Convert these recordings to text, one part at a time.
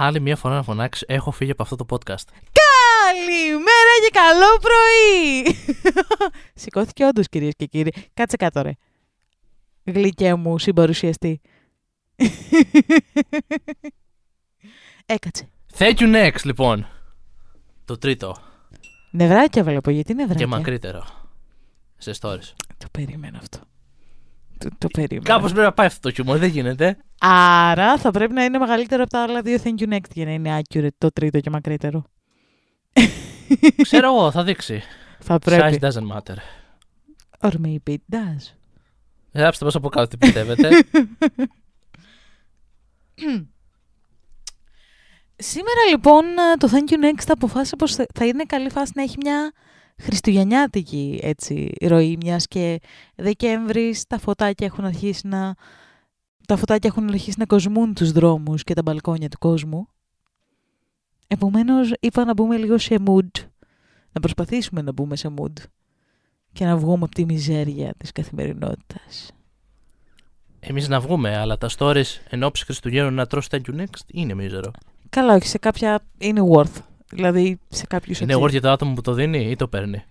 άλλη μια φορά να φωνάξει, έχω φύγει από αυτό το podcast. Καλημέρα και καλό πρωί! Σηκώθηκε όντως, κυρίες και κύριοι. Κάτσε κάτω, ρε. Γλυκέ μου, συμπαρουσιαστή. Έκατσε. Thank you next, λοιπόν. Το τρίτο. Νευράκια βλέπω, γιατί νευράκια. Και μακρύτερο. Σε stories. Το περίμενα αυτό. Το περίμενα. Κάπως πρέπει να πάει αυτό το χιούμορ, δεν γίνεται. Άρα θα πρέπει να είναι μεγαλύτερο από τα άλλα δύο Thank you next για να είναι accurate το τρίτο και μακρύτερο. Ξέρω εγώ, θα δείξει. Θα πρέπει. Size doesn't matter. Or maybe it does. Γράψτε μας από κάτω τι πιστεύετε. Σήμερα λοιπόν το Thank you next αποφάσισε πως θα είναι καλή φάση να έχει μια χριστουγεννιάτικη έτσι, ροή, μιας και Δεκέμβρης τα φωτάκια έχουν αρχίσει να κοσμούν τους δρόμους και τα μπαλκόνια του κόσμου. Επομένως είπα να μπούμε λίγο σε mood, να προσπαθήσουμε να μπούμε σε mood και να βγούμε από τη μιζέρια της καθημερινότητας. Εμείς να βγούμε, αλλά τα stories ενόψει Χριστουγέννων να τρως Thank you next είναι μίζερο. Καλά, όχι, σε κάποια είναι worth. Δηλαδή σε κάποιους είναι έτσι. Worth για το άτομο που το δίνει ή το παίρνει.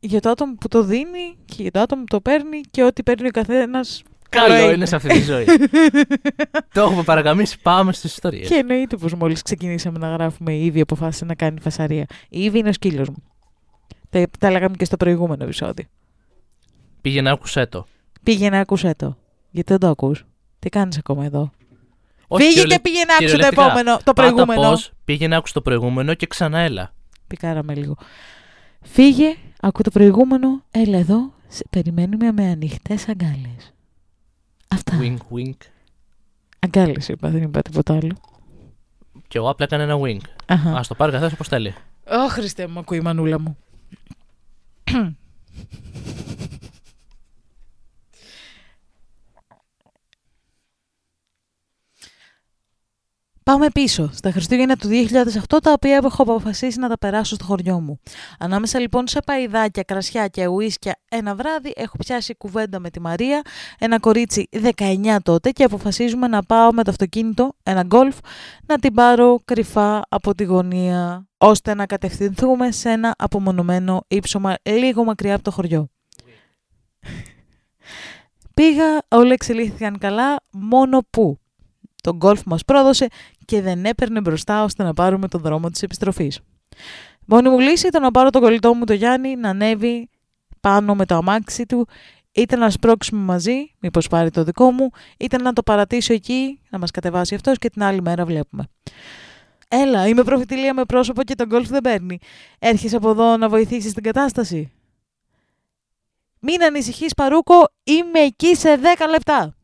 Για το άτομο που το δίνει και για το άτομο που το παίρνει και ό,τι παίρνει ο καθένας. Καλό είναι σε αυτή τη ζωή. Το έχουμε παρακαμίσει, πάμε στις ιστορίες. Και εννοείται πως μόλις ξεκινήσαμε να γράφουμε η Ήβη αποφάσισε να κάνει φασαρία. Η Ήβη είναι ο σκύλος μου. Τα λέγαμε και στο προηγούμενο επεισόδιο. Πήγαινε, άκουσέ το. Γιατί δεν το ακούς. Τι κάνεις ακόμα εδώ. Πήγε και πήγε να άκουσε το επόμενο, το προηγούμενο. Πάτα πώς, πήγε να άκουσε το προηγούμενο και ξανά έλα. Πικάραμε λίγο. Φύγε, ακού το προηγούμενο, έλα εδώ, περιμένουμε με ανοιχτές αγκάλες. Αυτά. Wink, wink. Αγκάλες είπα, δεν είπα τίποτα άλλο. Και εγώ απλά έκανα ένα wink. Αχα. Ας το πάρει καθώς όπως θέλει. Ω Χριστέ μου, ακούει η μανούλα μου. Πάμε πίσω στα Χριστούγεννα του 2008, τα οποία έχω αποφασίσει να τα περάσω στο χωριό μου. Ανάμεσα λοιπόν σε παϊδάκια, κρασιά και ουίσκια ένα βράδυ έχω πιάσει κουβέντα με τη Μαρία, ένα κορίτσι 19 τότε, και αποφασίζουμε να πάω με το αυτοκίνητο, ένα γκολφ, να την πάρω κρυφά από τη γωνία, ώστε να κατευθυνθούμε σε ένα απομονωμένο ύψωμα λίγο μακριά από το χωριό. Πήγα, όλα εξελίχθηκαν καλά, μόνο που το γκολφ μας πρόδωσε και δεν έπαιρνε μπροστά ώστε να πάρουμε τον δρόμο της επιστροφής. Μόνη μου λύση ήταν να πάρω τον κολλητό μου, τον Γιάννη, να ανέβει πάνω με το αμάξι του, είτε να σπρώξουμε μαζί, μήπως πάρει το δικό μου, είτε να το παρατήσω εκεί, να μας κατεβάσει αυτός και την άλλη μέρα βλέπουμε. Έλα, είμαι προφητηλία με πρόσωπο και τον γκολφ δεν παίρνει. Έρχεσαι από εδώ να βοηθήσεις την κατάσταση. Μην ανησυχείς, Παρούκο, είμαι εκεί σε 10 λεπτά.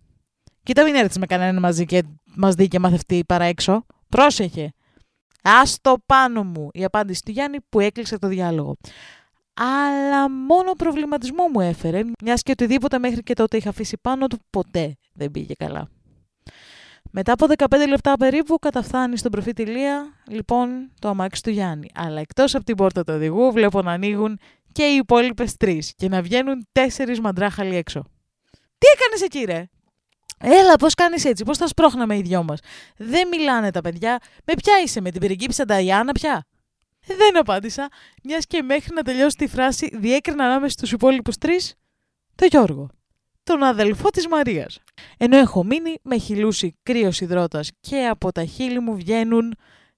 Κοίτα, μην έρθεις με κανέναν μαζί και μας δει και μαθευτεί παρά έξω. Πρόσεχε. Άστο πάνω μου. Η απάντηση του Γιάννη που έκλεισε το διάλογο. Αλλά μόνο προβληματισμό μου έφερε, μιας και οτιδήποτε μέχρι και τότε είχα αφήσει πάνω του, ποτέ δεν πήγε καλά. Μετά από 15 λεπτά περίπου καταφθάνει στον προφήτη Λία, λοιπόν, το αμάξι του Γιάννη. Αλλά εκτός από την πόρτα του οδηγού βλέπω να ανοίγουν και οι υπόλοιπες 3 και να βγαίνουν 4 μαντράχαλοι έξω. Τι έκανες εκεί, ρε? Έλα, πώς κάνεις έτσι, πώς τα σπρώχναμε οι δυο μας. Δεν μιλάνε τα παιδιά. Με ποια είσαι, με την πυριγκίπισσα Νταϊάννα πια? Δεν απάντησα, μιας και μέχρι να τελειώσει τη φράση διέκρινα ανάμεσα στους υπόλοιπους 3 τον Γιώργο, τον αδελφό της Μαρίας. Ενώ έχω μείνει με χυλούσει κρύος υδρότας και από τα χείλη μου βγαίνουν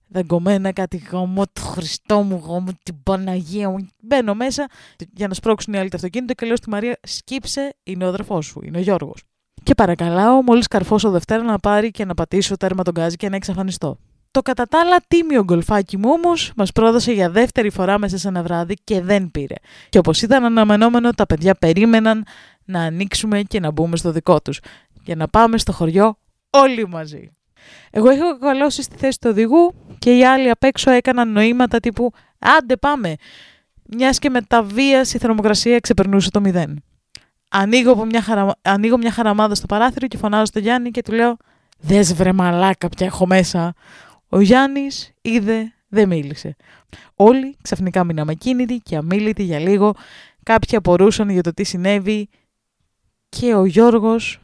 δαγκωμένα κάτι γαμό του Χριστό μου, γαμό την Παναγία μου. Μπαίνω μέσα για να σπρώξουν οι άλλοι το αυτοκίνητο και λέω στη Μαρία, σκύψε, είναι ο αδερφός σου, είναι ο Γιώργος. Και παρακαλάω, μόλις καρφώσω Δευτέρα, να πάρει και να πατήσω τέρμα τον γκάζι και να εξαφανιστώ. Το κατά τα άλλα τίμιο γκολφάκι μου όμως μας πρόδωσε για δεύτερη φορά μέσα σε ένα βράδυ και δεν πήρε. Και όπως ήταν αναμενόμενο, τα παιδιά περίμεναν να ανοίξουμε και να μπούμε στο δικό τους. Για να πάμε στο χωριό όλοι μαζί. Εγώ είχα καλώσει στη θέση του οδηγού και οι άλλοι απ' έξω έκαναν νοήματα τύπου «Άντε πάμε», μιας και με τα βίας η θερμοκρασία ξεπερνούσε το 0. Ανοίγω μια χαραμάδα στο παράθυρο και φωνάζω στον Γιάννη και του λέω «Δες βρε μαλάκα πια έχω μέσα». Ο Γιάννης είδε, δεν μίλησε. Όλοι ξαφνικά μείναμε ακίνητοι και αμίλητοι για λίγο. Κάποιοι απορούσαν για το τι συνέβη και ο Γιώργος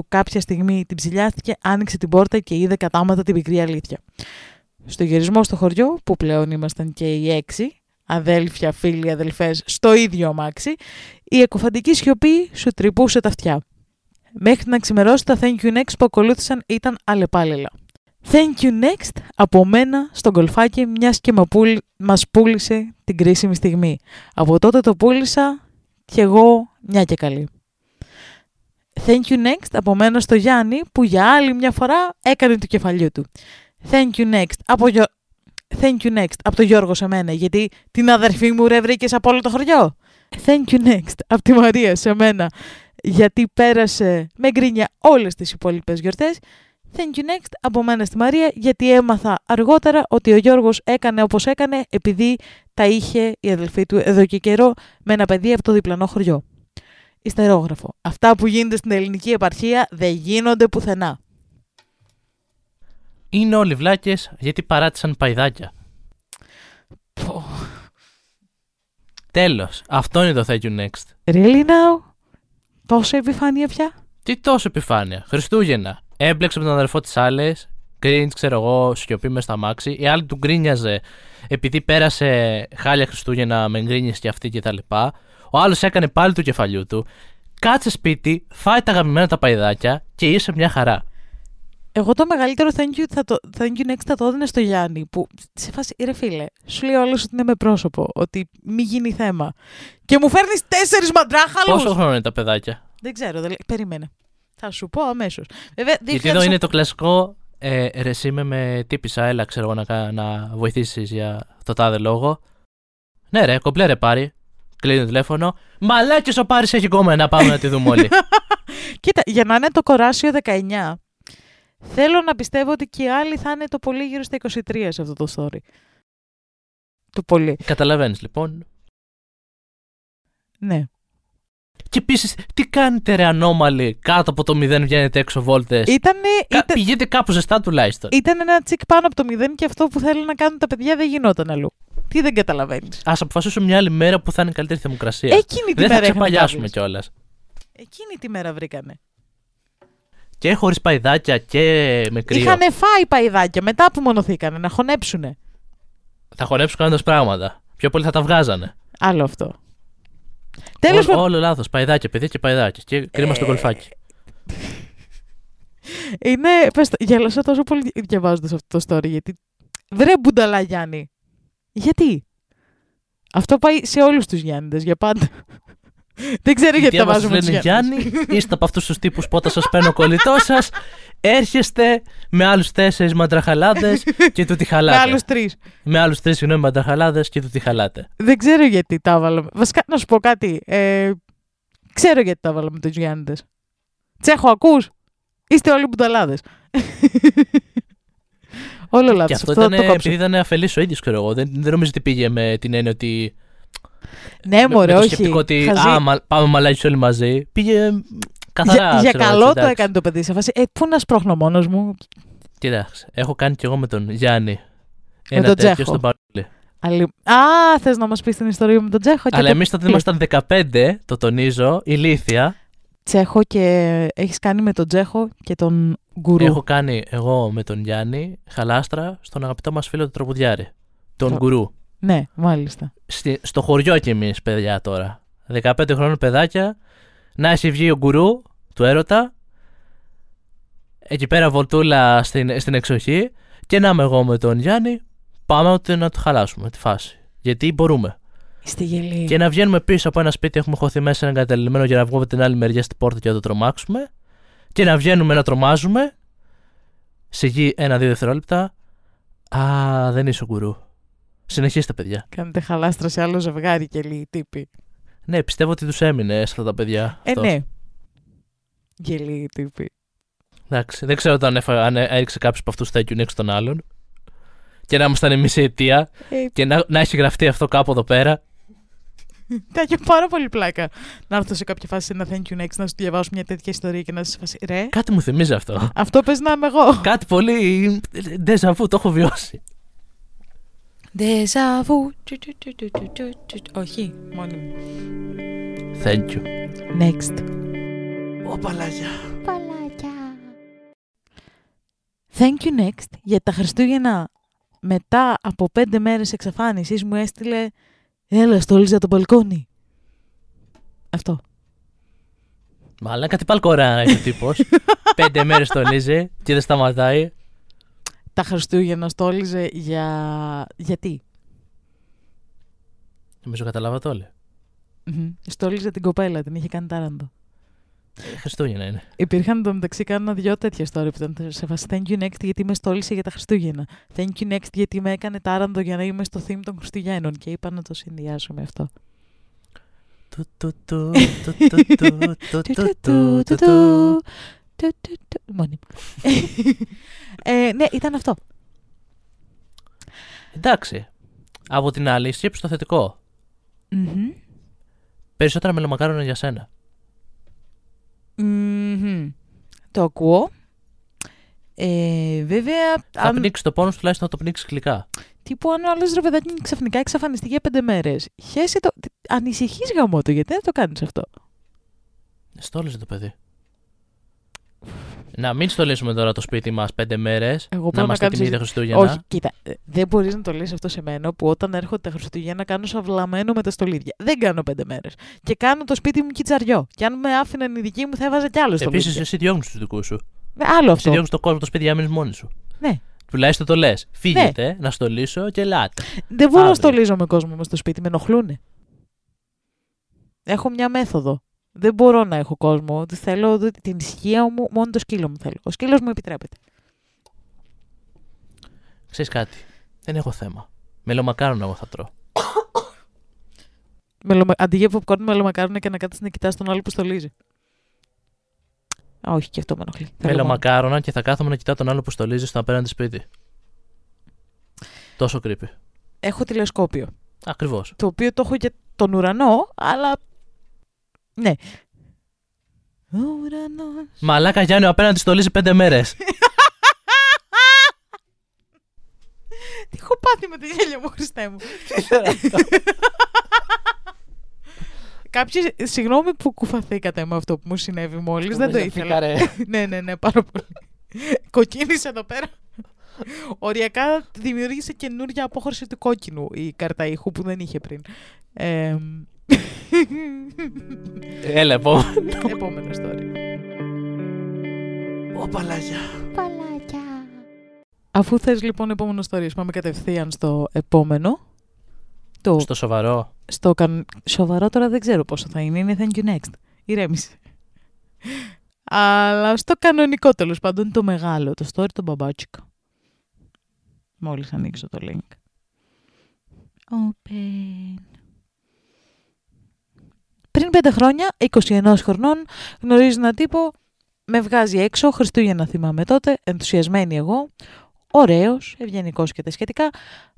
που κάποια στιγμή την ψηλιάστηκε, άνοιξε την πόρτα και είδε κατάματα την πικρή αλήθεια. Στο γυρισμό στο χωριό, που πλέον ήμασταν και οι έξι, αδέλφια, φίλοι, αδελφές, στο ίδιο αμάξι, η εκοφαντική σιωπή σου τρυπούσε τα αυτιά. Μέχρι να ξημερώσει, τα Thank You Next που ακολούθησαν ήταν αλλεπάλληλα. Thank You Next από μένα στον κολφάκι, μιας και μας πούλησε την κρίσιμη στιγμή. Από τότε το πούλησα κι εγώ μια και καλή. Thank You Next από μένα στο Γιάννη που για άλλη μια φορά έκανε του κεφαλιού του. Thank You Next από το Γιώργο σε μένα, γιατί την αδερφή μου ρε βρήκες από όλο το χωριό. Thank You Next από τη Μαρία σε μένα, γιατί πέρασε με γκρίνια όλες τις υπόλοιπες γιορτές. Thank You Next από μένα στη Μαρία, γιατί έμαθα αργότερα ότι ο Γιώργος έκανε όπως έκανε επειδή τα είχε η αδελφή του εδώ και καιρό με ένα παιδί από το διπλανό χωριό. Ιστερόγραφο. Αυτά που γίνονται στην ελληνική επαρχία δεν γίνονται πουθενά. Είναι όλοι βλάκες γιατί παράτησαν παϊδάκια. Πω. Τέλος. Αυτό είναι το Thank You Next. Really now? Τόσο επιφάνεια πια? Τι τόσο επιφάνεια. Χριστούγεννα. Έμπλεξε με τον αδερφό της άλλης. Γκριντ, ξέρω εγώ, σιωπή μες στα μάξι. Η άλλη του γκρίνιαζε επειδή πέρασε χάλια Χριστούγεννα με γκρίνιες και αυτή κτλ. Ο άλλος έκανε πάλι του κεφαλιού του. Κάτσε σπίτι, φάει τα αγαπημένα τα παϊδάκια και είσαι μια χαρά. Εγώ το μεγαλύτερο thank you next θα το έδινε στο Γιάννη, που σε φάση, ρε φίλε, σου λέει όλο ότι είναι με πρόσωπο, ότι μη γίνει θέμα. Και μου φέρνεις 4 μαντράχαλους. Πόσο χρόνο είναι τα παιδάκια? Δεν ξέρω, περίμενε. Θα σου πω αμέσως. Βέβαια, γιατί εδώ είναι το κλασικό, ρε σήμε με τύπησα, έλα ξέρω να βοηθήσεις για το τάδε λόγο. Ναι ρε, κομπλέ ρε πάρει. Κλείνει το τηλέφωνο. Μαλάκες ο Πάρης έχει κόμμα, πάμε να τη δούμε όλοι. Κοίτα, για να είναι το κοράσιο 19, θέλω να πιστεύω ότι και οι άλλοι θα είναι το πολύ γύρω στα 23 σε αυτό το story. Το πολύ. Καταλαβαίνεις λοιπόν. Ναι. Και επίσης, τι κάνετε ρε ανώμαλοι, κάτω από το 0 βγαίνετε έξω βόλτες. Πηγαίνετε κάπου ζεστά τουλάχιστον. Ήταν ένα τσικ πάνω από το 0 και αυτό που θέλουν να κάνουν τα παιδιά δεν γινόταν αλλού. Τι δεν καταλαβαίνεις. Ας αποφασίσουμε μια άλλη μέρα που θα είναι καλύτερη θερμοκρασία. Εκείνη τη μέρα θα ξεπαλιάσουμε κιόλας. Εκείνη τη μέρα βρήκανε. Και χωρίς παϊδάκια και με κρύο. Είχανε φάει παϊδάκια μετά που μονοθήκανε να χωνέψουνε. Θα χωνέψουν κάνοντας πράγματα. Πιο πολύ θα τα βγάζανε. Άλλο αυτό. Τέλος πάντων. Όλο λάθος. Παϊδάκια, παιδί και παϊδάκια. Και κρίμα στο κολφάκι. Είναι. Πες, γέλασα τόσο πολύ διαβάζοντας αυτό το story. Γιατί. Βρε μπουνταλά Γιάννη. Γιατί. Αυτό πάει σε όλους τους Γιάννηδες για πάντα. Δεν ξέρω γιατί τα βάζουμε τους Γιάννη. Είστε από αυτούς τους τύπους που όταν σας παίρνω κολλητό σας, έρχεστε με άλλους 4 μαντραχαλάδες και του τη χαλάτε. Με άλλους τρεις μαντραχαλάδες και του τη χαλάτε. Δεν ξέρω γιατί τα βάλαμε. Βασικά να σου πω κάτι. Ξέρω γιατί τα βάλαμε τους Γιάννηδες. Τσέχο ακούς. Είστε όλοι μπουνταλάδες. Όλο λάθος. Και αυτό ήταν, το επειδή ήταν αφελής ο ίδιος ξέρω εγώ. Δεν νομίζω ότι πήγε με την έννοια ότι... Ναι, μωρέ, όχι. Το σκεπτικό ότι πάμε μαλάκες όλοι μαζί. Πήγε καθαρά. Για καλό το έκανε το παιδί σε φάση. Πού να σπρώχνω μόνος μου. Κοιτάξτε, έχω κάνει κι εγώ με τον Γιάννη. Με ένα τον τέτοιο Τσέχο. Στον παρόλι. Α, θες να μας πεις την ιστορία με τον Τσέχο. Αλλά εμείς τότε ήμασταν 15, το τονίζω, ηλίθια. Τσέχο και έχεις κάνει με τον Τσέχο και τον Γκουρού. Έχω κάνει εγώ με τον Γιάννη χαλάστρα στον αγαπητό μας φίλο του Τροπουδιάρη. Τον Γκουρού. Ναι, μάλιστα. Στο χωριό κι εμείς, παιδιά τώρα. 15 χρόνων παιδάκια. Να έχει βγει ο Γκουρού του έρωτα. Εκεί πέρα βολτούλα στην εξοχή. Και να είμαι εγώ με τον Γιάννη. Πάμε να του χαλάσουμε τη φάση. Γιατί μπορούμε. Είστε γελοί. Και να βγαίνουμε πίσω από ένα σπίτι. Έχουμε χωθεί μέσα σε έναν καταλημμένο για να βγούμε την άλλη μεριά στην πόρτα και να το τρομάξουμε. Και να βγαίνουμε να τρομάζουμε. Σιγή 1-2 δευτερόλεπτα. Α, δεν είσαι ο Γκουρού. Συνεχίστε, παιδιά. Κάνετε χαλάστρα σε άλλο ζευγάρι και λίγοι τύποι. Ναι, πιστεύω ότι τους έμεινε αυτά τα παιδιά. Ναι. Και λίγοι τύποι. Εντάξει. Δεν ξέρω αν έριξε κάποιος από αυτούς Thank You Next των άλλων. Και να ήμασταν εμείς η αιτία. Και να έχει γραφτεί αυτό κάπου εδώ πέρα. Θα είχε πάρα πολύ πλάκα. Να έρθω σε κάποια φάση ένα Thank You Next να σου διαβάσω μια τέτοια ιστορία και να σε φάση. Ρε. Κάτι μου θυμίζει αυτό. Αυτό πες να είμαι εγώ. Κάτι πολύ. Ντεζα βου, το έχω βιώσει. Δεζαβού. Όχι, μόνιμη. Thank you. Next. Ωπαλάκια. Thank You Next για τα Χριστούγεννα. Μετά από 5 μέρες εξαφάνισης μου έστειλε «Έλα, στόλιζα το μπαλκόνι». Αυτό. Μάλλον κάτι παλκορά είναι ο τύπος. 5 μέρες στολίζει και δεν σταματάει. Τα Χριστούγεννα στόλιζε γιατί. Νομίζω καταλάβατε όλοι. Στόλιζε την κοπέλα, την είχε κάνει τάραντο. Χριστούγεννα είναι. Υπήρχαν εντωμεταξύ κάνα 2 τέτοια story που ήταν σε φάση Thank You Next γιατί με στόλισε για τα Χριστούγεννα. Thank You Next γιατί με έκανε τάραντο για να είμαι στο theme των Χριστουγέννων. Και είπα να το συνδυάσω με αυτό. Ναι, ήταν αυτό. Εντάξει. Από την άλλη, σκέψου το θετικό. Περισσότερα μελομακάρονα για σένα. Το ακούω. Βέβαια. Θα πνίξει το πόνο, τουλάχιστον θα το πνίξει γλυκά. Τύπου αν ο άλλος ρε παιδάκι ξαφνικά εξαφανιστεί για 5 μέρες. Χέσει το. Ανησυχείς γαμώτο, γιατί δεν το κάνεις αυτό. Στόλιζε το παιδί. Να μην στολίσουμε τώρα το σπίτι μας 5 μέρες. Να είμαστε έτοιμοι για Χριστούγεννα. Όχι, κοίτα. Δεν μπορείς να το λες αυτό σε μένα που όταν έρχονται τα Χριστούγεννα κάνω σαυλαμένο με τα στολίδια. Δεν κάνω 5 μέρες. Και κάνω το σπίτι μου κιτσαριό. Και αν με άφηναν οι δικοί μου θα έβαζα κι άλλο στολίδια. Επίσης, εσύ διώχνεις τους δικούς σου. Άλλο αυτό. Διώχνεις τον κόσμο το σπίτι για να μείνεις μόνη σου. Ναι. Τουλάχιστον το λες. Φύγετε, ναι. Να στολίσω και ελάτε. Δεν μπορώ να στολίζω με κόσμο μες στο σπίτι. Με ενοχλούνε. Έχω μια μέθοδο. Δεν μπορώ να έχω κόσμο. Θέλω την ισχύα μου, μόνο το σκύλο μου θέλω. Ο σκύλος μου επιτρέπεται. Ξέρεις κάτι, δεν έχω θέμα. Μελομακάρονα εγώ θα τρώω. Αντί για popcorn, μελομακάρονα και να κάτσεις να κοιτάς τον άλλο που στολίζει. Όχι, και αυτό με ενοχλεί. Μελομακάρονα και θα κάθομαι να κοιτάω τον άλλο που στολίζει στο απέναντι σπίτι. Τόσο creepy. Έχω τηλεσκόπιο. Ακριβώς. Το οποίο το έχω για τον ουρανό, αλλά. Ναι. Ουρανός. Μαλάκα Γιάννη, ο απέναντι στολίζει 5 μέρες. Τι έχω πάθει με τη γέλια μου, Χριστέ μου. Κάποιοι, συγγνώμη που κουφαθήκατε με αυτό που μου συνέβη μόλις, δεν το ήθελα. Ναι, πάρα πολύ. Κοκκίνησε εδώ πέρα. Οριακά δημιούργησε καινούρια απόχρωση του κόκκινου η κάρτα ήχου που δεν είχε πριν. Έλα, επόμενο story. Ω, παλάκια. Αφού θες λοιπόν επόμενο story, πάμε κατευθείαν στο επόμενο. Στο σοβαρό. Σοβαρό τώρα δεν ξέρω πόσο θα είναι. Είναι Thank You Next. Ηρέμησε. Αλλά στο κανονικό τέλος πάντων, το μεγάλο, το story του μπαμπάτσικα. Μόλις ανοίξω το link. Open. Πριν 5 χρόνια, 21 χρονών, γνωρίζω έναν τύπο, με βγάζει έξω, Χριστούγεννα θυμάμαι τότε, ενθουσιασμένη εγώ, ωραίος, ευγενικός και τα σχετικά.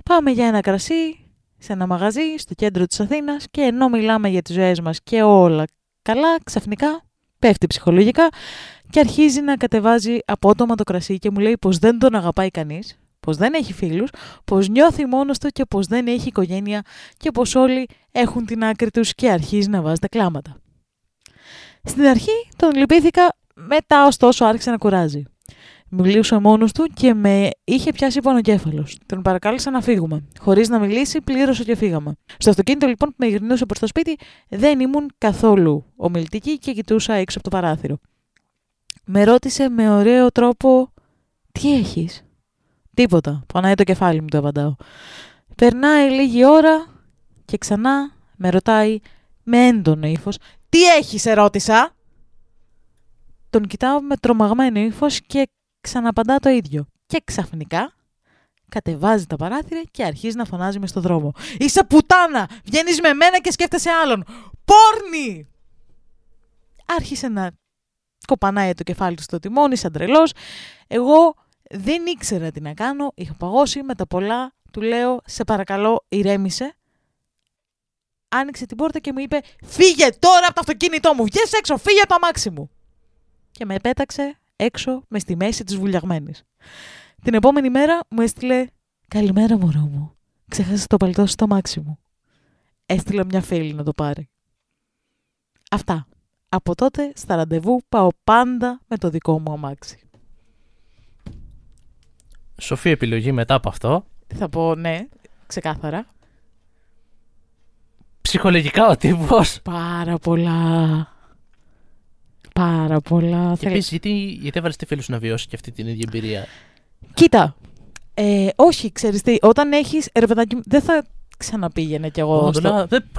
Πάμε για ένα κρασί, σε ένα μαγαζί, στο κέντρο της Αθήνας και ενώ μιλάμε για τις ζωές μας και όλα καλά, ξαφνικά πέφτει ψυχολογικά και αρχίζει να κατεβάζει απότομα το κρασί και μου λέει πως δεν τον αγαπάει κανείς, πως δεν έχει φίλους, πως νιώθει μόνος του και πως δεν έχει οικογένεια και πως όλοι έχουν την άκρη τους και αρχίζει να βάζει τα κλάματα. Στην αρχή τον λυπήθηκα, μετά ωστόσο άρχισε να κουράζει. Μιλούσα μόνος του και με είχε πιάσει πονοκέφαλος. Τον παρακάλεσα να φύγουμε. Χωρίς να μιλήσει, πλήρωσα και φύγαμε. Στο αυτοκίνητο λοιπόν που με γυρνούσε προς το σπίτι, δεν ήμουν καθόλου ομιλητική και κοιτούσα έξω από το παράθυρο. Με ρώτησε με ωραίο τρόπο, «Τι έχεις?» «Τίποτα. Πονάει το κεφάλι μου», το απαντάω. Περνάει λίγη ώρα και ξανά με ρωτάει με έντονο ύφος «Τι έχεις?» ερώτησα. Τον κοιτάω με τρομαγμένο ύφος και ξαναπαντά το ίδιο. Και ξαφνικά κατεβάζει τα παράθυρα και αρχίζει να φωνάζει μες στο δρόμο. «Είσαι πουτάνα! Βγαίνεις με μένα και σκέφτεσαι άλλον! Πόρνη!» Άρχισε να κοπανάει το κεφάλι του στο τιμόνι σαν τρελός. Εγώ δεν ήξερα τι να κάνω, είχα παγώσει, με τα πολλά του λέω «Σε παρακαλώ, ηρέμησε». Άνοιξε την πόρτα και μου είπε «Φύγε τώρα από το αυτοκίνητό μου, βγες έξω, φύγε από το αμάξι μου». Και με πέταξε έξω με στη μέση της βουλιαγμένης. Την επόμενη μέρα μου έστειλε «Καλημέρα μωρό μου, ξέχασα το παλτό στο αμάξι μου». Έστειλα μια φίλη να το πάρει. Αυτά. Από τότε στα ραντεβού πάω πάντα με το δικό μου αμάξι. Σοφή επιλογή μετά από αυτό. Θα πω ναι, ξεκάθαρα. Ψυχολογικά ο τύπος. Πάρα πολλά. Πάρα πολλά. Και επίσης, γιατί έβαλες τη φίλη σου να βιώσει και αυτή την ίδια εμπειρία. Κοίτα. Όχι, ξέρεις τι, όταν έχεις. Ρε παιδάκι, δεν θα ξαναπήγαινε κι εγώ.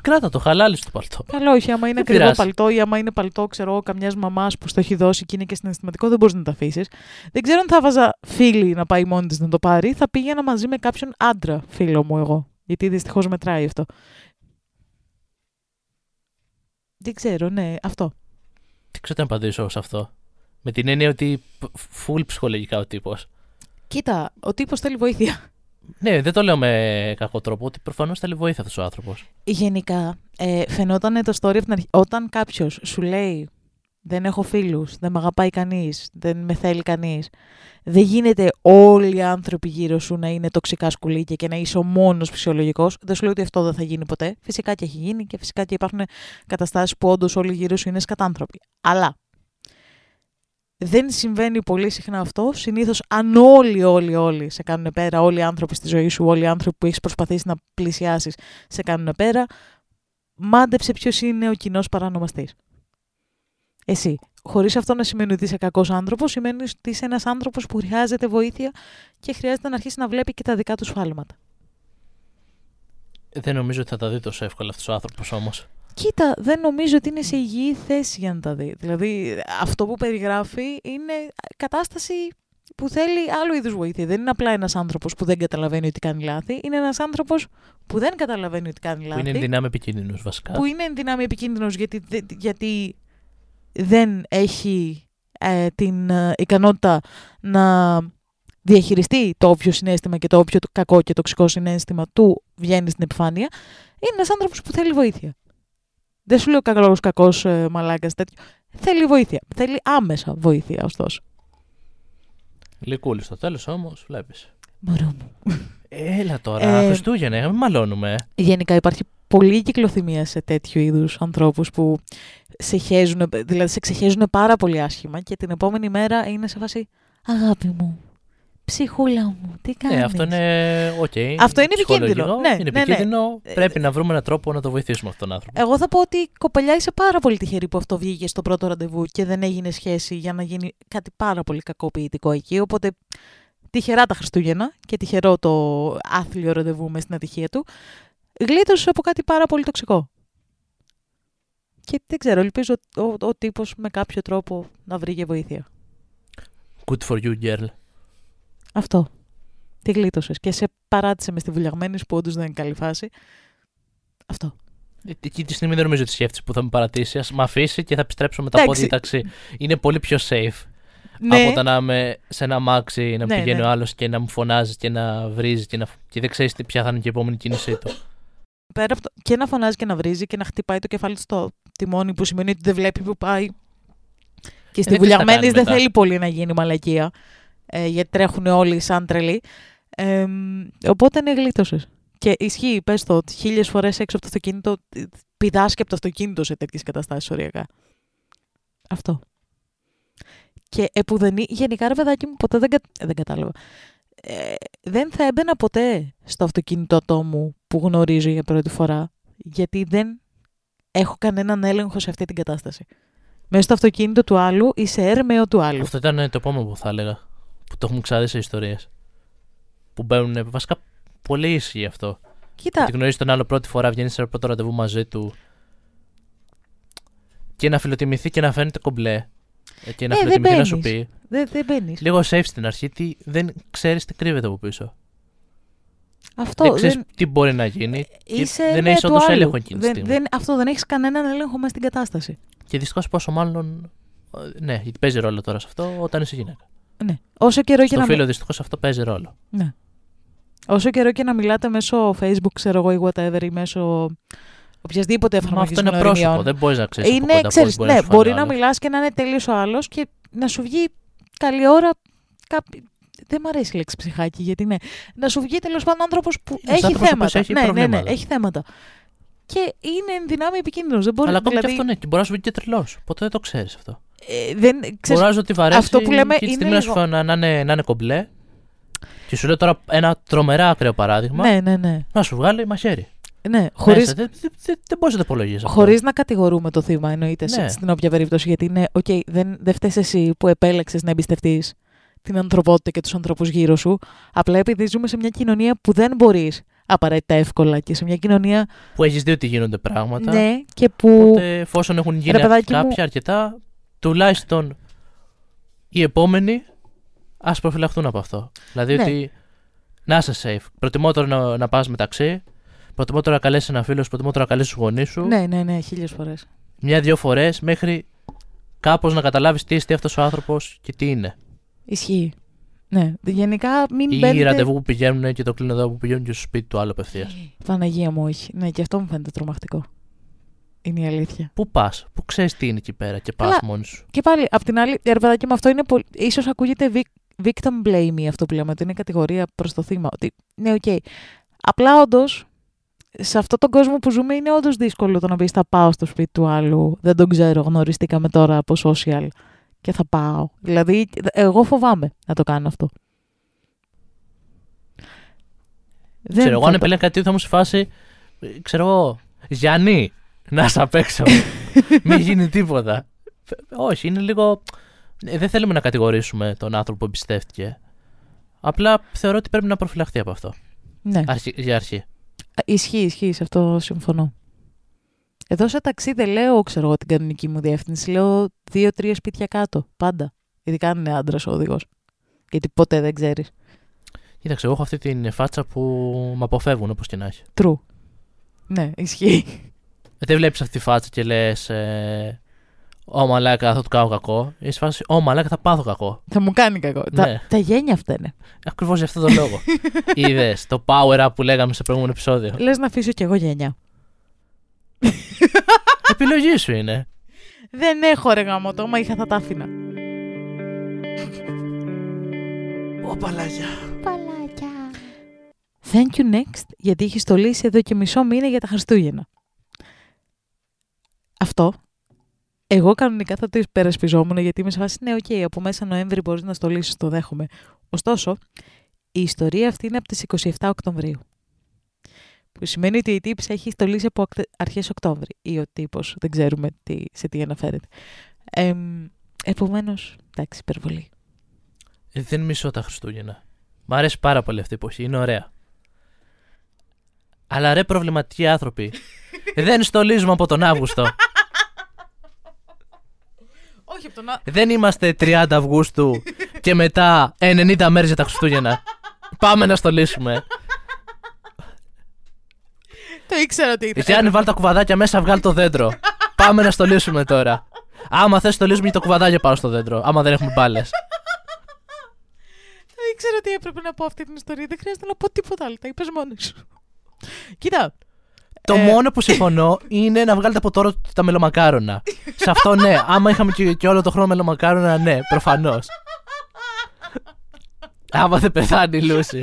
Κράτα το, χαλάλι στο παλτό. Καλό, όχι. Άμα είναι ακριβό παλτό ή άμα είναι παλτό, ξέρω, καμιά μαμά που στο έχει δώσει και είναι και συναισθηματικό, δεν μπορείς να το αφήσεις. Δεν ξέρω αν θα βάζα φίλη να πάει μόνη της να το πάρει. Θα πήγαινα μαζί με κάποιον άντρα φίλο μου εγώ. Γιατί δυστυχώς μετράει αυτό. Δεν ξέρω, ναι, αυτό. Τι ξέρω τι να απαντήσω σε αυτό. Με την έννοια ότι full ψυχολογικά ο τύπος. Κοίτα, ο τύπος θέλει βοήθεια. Ναι, δεν το λέω με κακό τρόπο, ότι προφανώς θέλει βοήθεια αυτός ο άνθρωπος. Γενικά, φαινόταν το story από την αρχή. Όταν κάποιος σου λέει δεν έχω φίλους, δεν με αγαπάει κανείς, δεν με θέλει κανείς, δεν γίνεται όλοι οι άνθρωποι γύρω σου να είναι τοξικά σκουλίκια και να είσαι ο μόνος φυσιολογικός. Δεν σου λέω ότι αυτό δεν θα γίνει ποτέ. Φυσικά και έχει γίνει και φυσικά και υπάρχουν καταστάσεις που όντως όλοι γύρω σου είναι σκατάνθρωποι. Αλλά δεν συμβαίνει πολύ συχνά αυτό. Συνήθως, αν όλοι σε κάνουν πέρα, όλοι οι άνθρωποι στη ζωή σου, όλοι οι άνθρωποι που έχεις προσπαθήσει να πλησιάσεις σε κάνουν πέρα, μάντεψε ποιος είναι ο κοινός παρανομαστής. Εσύ. Χωρίς αυτό να σημαίνει ότι είσαι κακός άνθρωπος, σημαίνει ότι είσαι ένας άνθρωπος που χρειάζεται βοήθεια και χρειάζεται να αρχίσει να βλέπει και τα δικά του σφάλματα. Δεν νομίζω ότι θα τα δει τόσο εύκολα αυτός ο άνθρωπος όμως. Κοίτα, δεν νομίζω ότι είναι σε υγιή θέση για να τα δει. Δηλαδή, αυτό που περιγράφει είναι κατάσταση που θέλει άλλου είδους βοήθεια. Δεν είναι απλά ένας άνθρωπος που δεν καταλαβαίνει ότι κάνει λάθη. Είναι ένας άνθρωπος που δεν καταλαβαίνει ότι κάνει λάθη. Που είναι εν δυνάμει επικίνδυνος, βασικά. Που είναι εν δυνάμει επικίνδυνος γιατί δεν έχει την ικανότητα να διαχειριστεί το όποιο συναίσθημα και το όποιο κακό και τοξικό συναίσθημα του βγαίνει στην επιφάνεια. Είναι ένας άνθρωπος που θέλει βοήθεια. Δεν σου λέω κακός μαλάκας τέτοιο. Θέλει βοήθεια. Θέλει άμεσα βοήθεια, ωστόσο. Λυκούλη στο τέλος όμως, βλέπεις. Μωρό μου. Έλα τώρα, Χριστούγεννα, μην μαλώνουμε. Γενικά υπάρχει πολύ κυκλοθυμία σε τέτοιου είδους ανθρώπους που σε χέζουν, δηλαδή σε ξεχέζουν πάρα πολύ άσχημα και την επόμενη μέρα είναι σε φάση αγάπη μου. Ψυχούλα μου, τι κάνεις. Ναι, αυτό είναι. Okay, αυτό είναι επικίνδυνο. Ναι, είναι επικίνδυνο. Ναι. Πρέπει να βρούμε έναν τρόπο να το βοηθήσουμε αυτόν τον άνθρωπο. Εγώ θα πω ότι κοπελιά είσαι πάρα πολύ τυχερή που αυτό βγήκε στο πρώτο ραντεβού και δεν έγινε σχέση για να γίνει κάτι πάρα πολύ κακοποιητικό εκεί. Οπότε τυχερά τα Χριστούγεννα και τυχερό το άθλιο ραντεβού με στην ατυχία του. Γλίτωσε από κάτι πάρα πολύ τοξικό. Και δεν ξέρω, ελπίζω ο τύπος με κάποιο τρόπο να βρήκε βοήθεια. Good for you, girl. Αυτό. Τη γλίτωσες και σε παράτησε με στη βουλιαγμένη που όντως δεν είναι καλή φάση. Αυτό. Εκεί τη στιγμή δεν νομίζω ότι σκέφτεσαι που θα με παρατήσει. Ας με αφήσει και θα επιστρέψω με τα πόδια ταξί. Είναι πολύ πιο safe από το να είμαι σε ένα αμάξι να πηγαίνει ο άλλος και να μου φωνάζει και να βρίζει και δεν ξέρεις ποια θα είναι και η επόμενη κίνησή του. Πέρα από το και να φωνάζει και να βρίζει και να χτυπάει το κεφάλι στο τιμόνι που σημαίνει ότι δεν βλέπει που πάει. Και στη βουλιαγμένη δεν θέλει πολύ να γίνει μαλακία. Γιατί τρέχουν όλοι σαν τρελοί. Οπότε ναι, γλίτωσες. Και ισχύει, πες το, 1000 φορές έξω από το αυτοκίνητο, πηδάς και από το αυτοκίνητο σε τέτοιες καταστάσεις οριακά. Αυτό. Και επουδενή, γενικά ρε παιδάκι μου, ποτέ δεν κατάλαβα. Δεν θα έμπαινα ποτέ στο αυτοκίνητο ατόμου που γνωρίζω για πρώτη φορά, γιατί δεν έχω κανέναν έλεγχο σε αυτή την κατάσταση. Μέσα στο αυτοκίνητο του άλλου ή σε έρμεο του άλλου. Αυτό ήταν το επόμενο που θα έλεγα. Που το έχουμε ξαδεί σε ιστορίες. Που μπαίνουν. Βασικά πολύ ισχύει αυτό. Κοίτα. Ότι γνωρίζεις τον άλλο πρώτη φορά, βγαίνεις σε πρώτο ραντεβού μαζί του. Και να φιλοτιμηθεί και να φαίνεται κομπλέ. Και να φιλοτιμηθεί να σου πει. Δεν μπαίνεις. Λίγο safe στην αρχή, τι δεν ξέρεις τι κρύβεται από πίσω. Αυτό. Δεν ξέρεις τι μπορεί να γίνει. Δεν έχεις όντως έλεγχο εκείνη τη στιγμή. Αυτό δεν έχεις κανέναν έλεγχο μέσα στην κατάσταση. Και δυστυχώς πόσο μάλλον. Ναι, γιατί παίζει ρόλο τώρα σε αυτό όταν είσαι γυναίκα. Ναι. Όσο καιρό και στο φίλο δυστυχώς αυτό παίζει ρόλο. Ναι. Όσο καιρό και να μιλάτε μέσω Facebook, ξέρω εγώ, ή whatever, ή μέσω οποιασδήποτε εφαρμογής αυτό είναι πρόσωπο, δεν μπορείς να ξέρεις από κοντά πώς μπορεί να σου φανεί. Μπορεί να μιλάς και να είναι τελείως ο άλλος και να σου βγει καλή ώρα δεν μ' αρέσει η λέξη ψυχάκι, γιατί ναι. Να σου βγει τέλος πάντων άνθρωπος που έχει θέματα. Ναι, έχει θέματα. Και είναι εν δυνάμει επικίνδυνος. Αλλά ακόμα και αυτό ναι, μπορεί να σου βγει και τρελός. Ποτέ δεν το ξέρεις αυτό. Μποράζω ότι βαρέσει. Αυτό που λέμε είναι. Τη στιγμή να είναι κομπλέ. Και σου λέω τώρα ένα τρομερά ακραίο παράδειγμα. Ναι, ναι, ναι. Να σου βγάλει μαχαίρι. Ναι, χωρίς... Δεν μπορεί να το υπολογίσει. Χωρίς να κατηγορούμε το θύμα, εννοείται, ναι, στην όποια περίπτωση. Γιατί ναι, okay, δεν φταίει εσύ που επέλεξες να εμπιστευτείς την ανθρωπότητα και τους ανθρώπους γύρω σου. Απλά επειδή ζούμε σε μια κοινωνία που δεν μπορείς απαραίτητα εύκολα και σε μια κοινωνία. Που έχεις δει ότι γίνονται πράγματα. Ναι, και που. Οπότε, εφόσον έχουν γίνει κάποια αρκετά, τουλάχιστον οι επόμενοι ας προφυλαχθούν από αυτό. Δηλαδή, ναι, ότι να είσαι safe. Προτιμότερο να πας με ταξί, προτιμότερο να καλέσεις ένα φίλο, προτιμότερο να καλέσεις τους γονείς σου. Ναι, ναι, ναι, 1000 φορές. Μια-δυο φορές μέχρι κάπως να καταλάβεις τι είστε αυτός ο άνθρωπος και τι είναι. Ισχύει. Ναι, γενικά μην μπαίνετε. Ή ραντεβού που πηγαίνουν και το κλείνουν εδώ που πηγαίνουν και στο σπίτι του άλλου απευθείας. Παναγία μου, όχι. Ναι, και αυτό μου φαίνεται τρομακτικό. Είναι η αλήθεια. Πού πας, πού ξέρεις τι είναι εκεί πέρα και πας μόνος σου. Και πάλι, απ' την άλλη, και με αυτό είναι πολύ. Ίσως ακούγεται victim blaming αυτό που λέμε, ότι είναι κατηγορία προς το θύμα. Ότι ναι, οκ. Okay. Απλά όντως, σε αυτόν τον κόσμο που ζούμε, είναι όντως δύσκολο το να πεις θα πάω στο σπίτι του άλλου. Δεν τον ξέρω, γνωριστήκαμε τώρα από social. Και θα πάω. Δηλαδή, εγώ φοβάμαι να το κάνω αυτό. Ξέρω εγώ, αν επέλεγα κάτι θα μου σε φάση, ξέρω εγώ, Γιάννη, να σ' απέξω. Μην γίνει τίποτα. Όχι, είναι λίγο... Δεν θέλουμε να κατηγορήσουμε τον άνθρωπο που εμπιστεύτηκε. Απλά θεωρώ ότι πρέπει να προφυλαχθεί από αυτό. Ναι. Για αρχή. Ισχύει, σε αυτό συμφωνώ. Εδώ σε ταξί δεν λέω, ξέρω εγώ, την κανονική μου διεύθυνση. Λέω 2-3 σπίτια κάτω. Πάντα. Ειδικά αν είναι άντρας ο οδηγός. Γιατί ποτέ δεν ξέρεις. Κοίταξε, εγώ έχω αυτή την φάτσα που με αποφεύγουν όπως και να έχει. True. Ναι, ισχύει. Δεν βλέπεις αυτή τη φάτσα και λες, Ω μαλάκα, θα του κάνω κακό. Είσαι φάση, Ω μαλάκα, θα πάθω κακό. Θα μου κάνει κακό. Ναι. Τα γένια αυτά είναι. Ακριβώς γι' αυτόν τον λόγο. Είδες το power up που λέγαμε σε προηγούμενο επεισόδιο. Λες να αφήσω κι εγώ γένια. Επιλογή σου είναι. Δεν έχω ρε γαμώτο, μα είχα θα τα άφηνα. Ω παλάκια. Thank you next, γιατί είχε στολίσει εδώ και μισό μήνα για τα Χριστούγεννα. Αυτό. Εγώ κανονικά θα το υπερασπιζόμουν, γιατί είμαι σε φάση ναι, ok, από μέσα Νοέμβρη μπορείς να στολίσεις, το δέχομαι. Ωστόσο, η ιστορία αυτή είναι από τις 27 Οκτωβρίου. Που σημαίνει ότι η τύψη έχει στολίσει από αρχές Οκτώβρη ή ο τύπος, δεν ξέρουμε σε τι αναφέρεται. Επομένως, εντάξει, υπερβολή. Δεν μισώ τα Χριστούγεννα. Μ' αρέσει πάρα πολύ αυτή η εποχή, είναι ωραία. Αλλά ρε προβληματικοί άνθρωποι, δεν στολίζουμε από τον Αύγουστο. Όχι από τον Αύγουστο. Δεν είμαστε 30 Αυγούστου και μετά 90 μέρες για τα Χριστούγεννα. Πάμε να στολίσουμε. Το ήξερα ότι ήταν. Γιάννη, βάλει τα κουβαδάκια μέσα, βγάλει το δέντρο. Πάμε να στολίσουμε τώρα. Άμα θες, στολίζουμε και το κουβαδάκι πάνω στο δέντρο. Άμα δεν έχουμε μπάλες. Το ήξερα ότι έπρεπε να πω αυτή την ιστορία. Δεν χρειάζεται να πω τίποτα άλλο. Τα είπες μόνος σου. Κοίτα. Το μόνο που συμφωνώ είναι να βγάλετε από τώρα τα μελομακάρονα. Σε αυτό ναι. Άμα είχαμε και όλο το χρόνο μελομακάρονα, ναι, προφανώς. Άμα δεν πεθάνει η Λούση.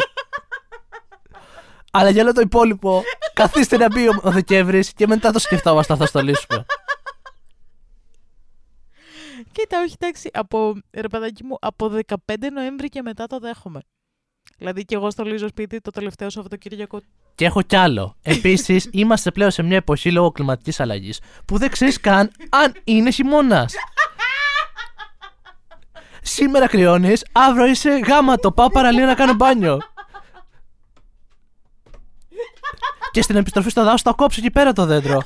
Αλλά για όλο το υπόλοιπο, καθίστε να μπει ο Δεκέμβρης και μετά το σκεφτόμαστε αν θα στολίσουμε. Κοίτα, όχι, εντάξει, ρε παιδάκι μου, από 15 Νοέμβρη και μετά το δέχομαι. Δηλαδή και εγώ στολίζω σπίτι το τελευταίο Σαββατοκύριακο. Και έχω κι άλλο. Επίσης, είμαστε πλέον σε μια εποχή λόγω κλιματικής αλλαγής που δεν ξέρεις καν αν είναι χειμώνας. Σήμερα κρυώνεις, αύριο είσαι γάματο, πάω παραλία να κάνω μπάνιο. Και στην επιστροφή στο δάσος θα κόψω εκεί πέρα το δέντρο.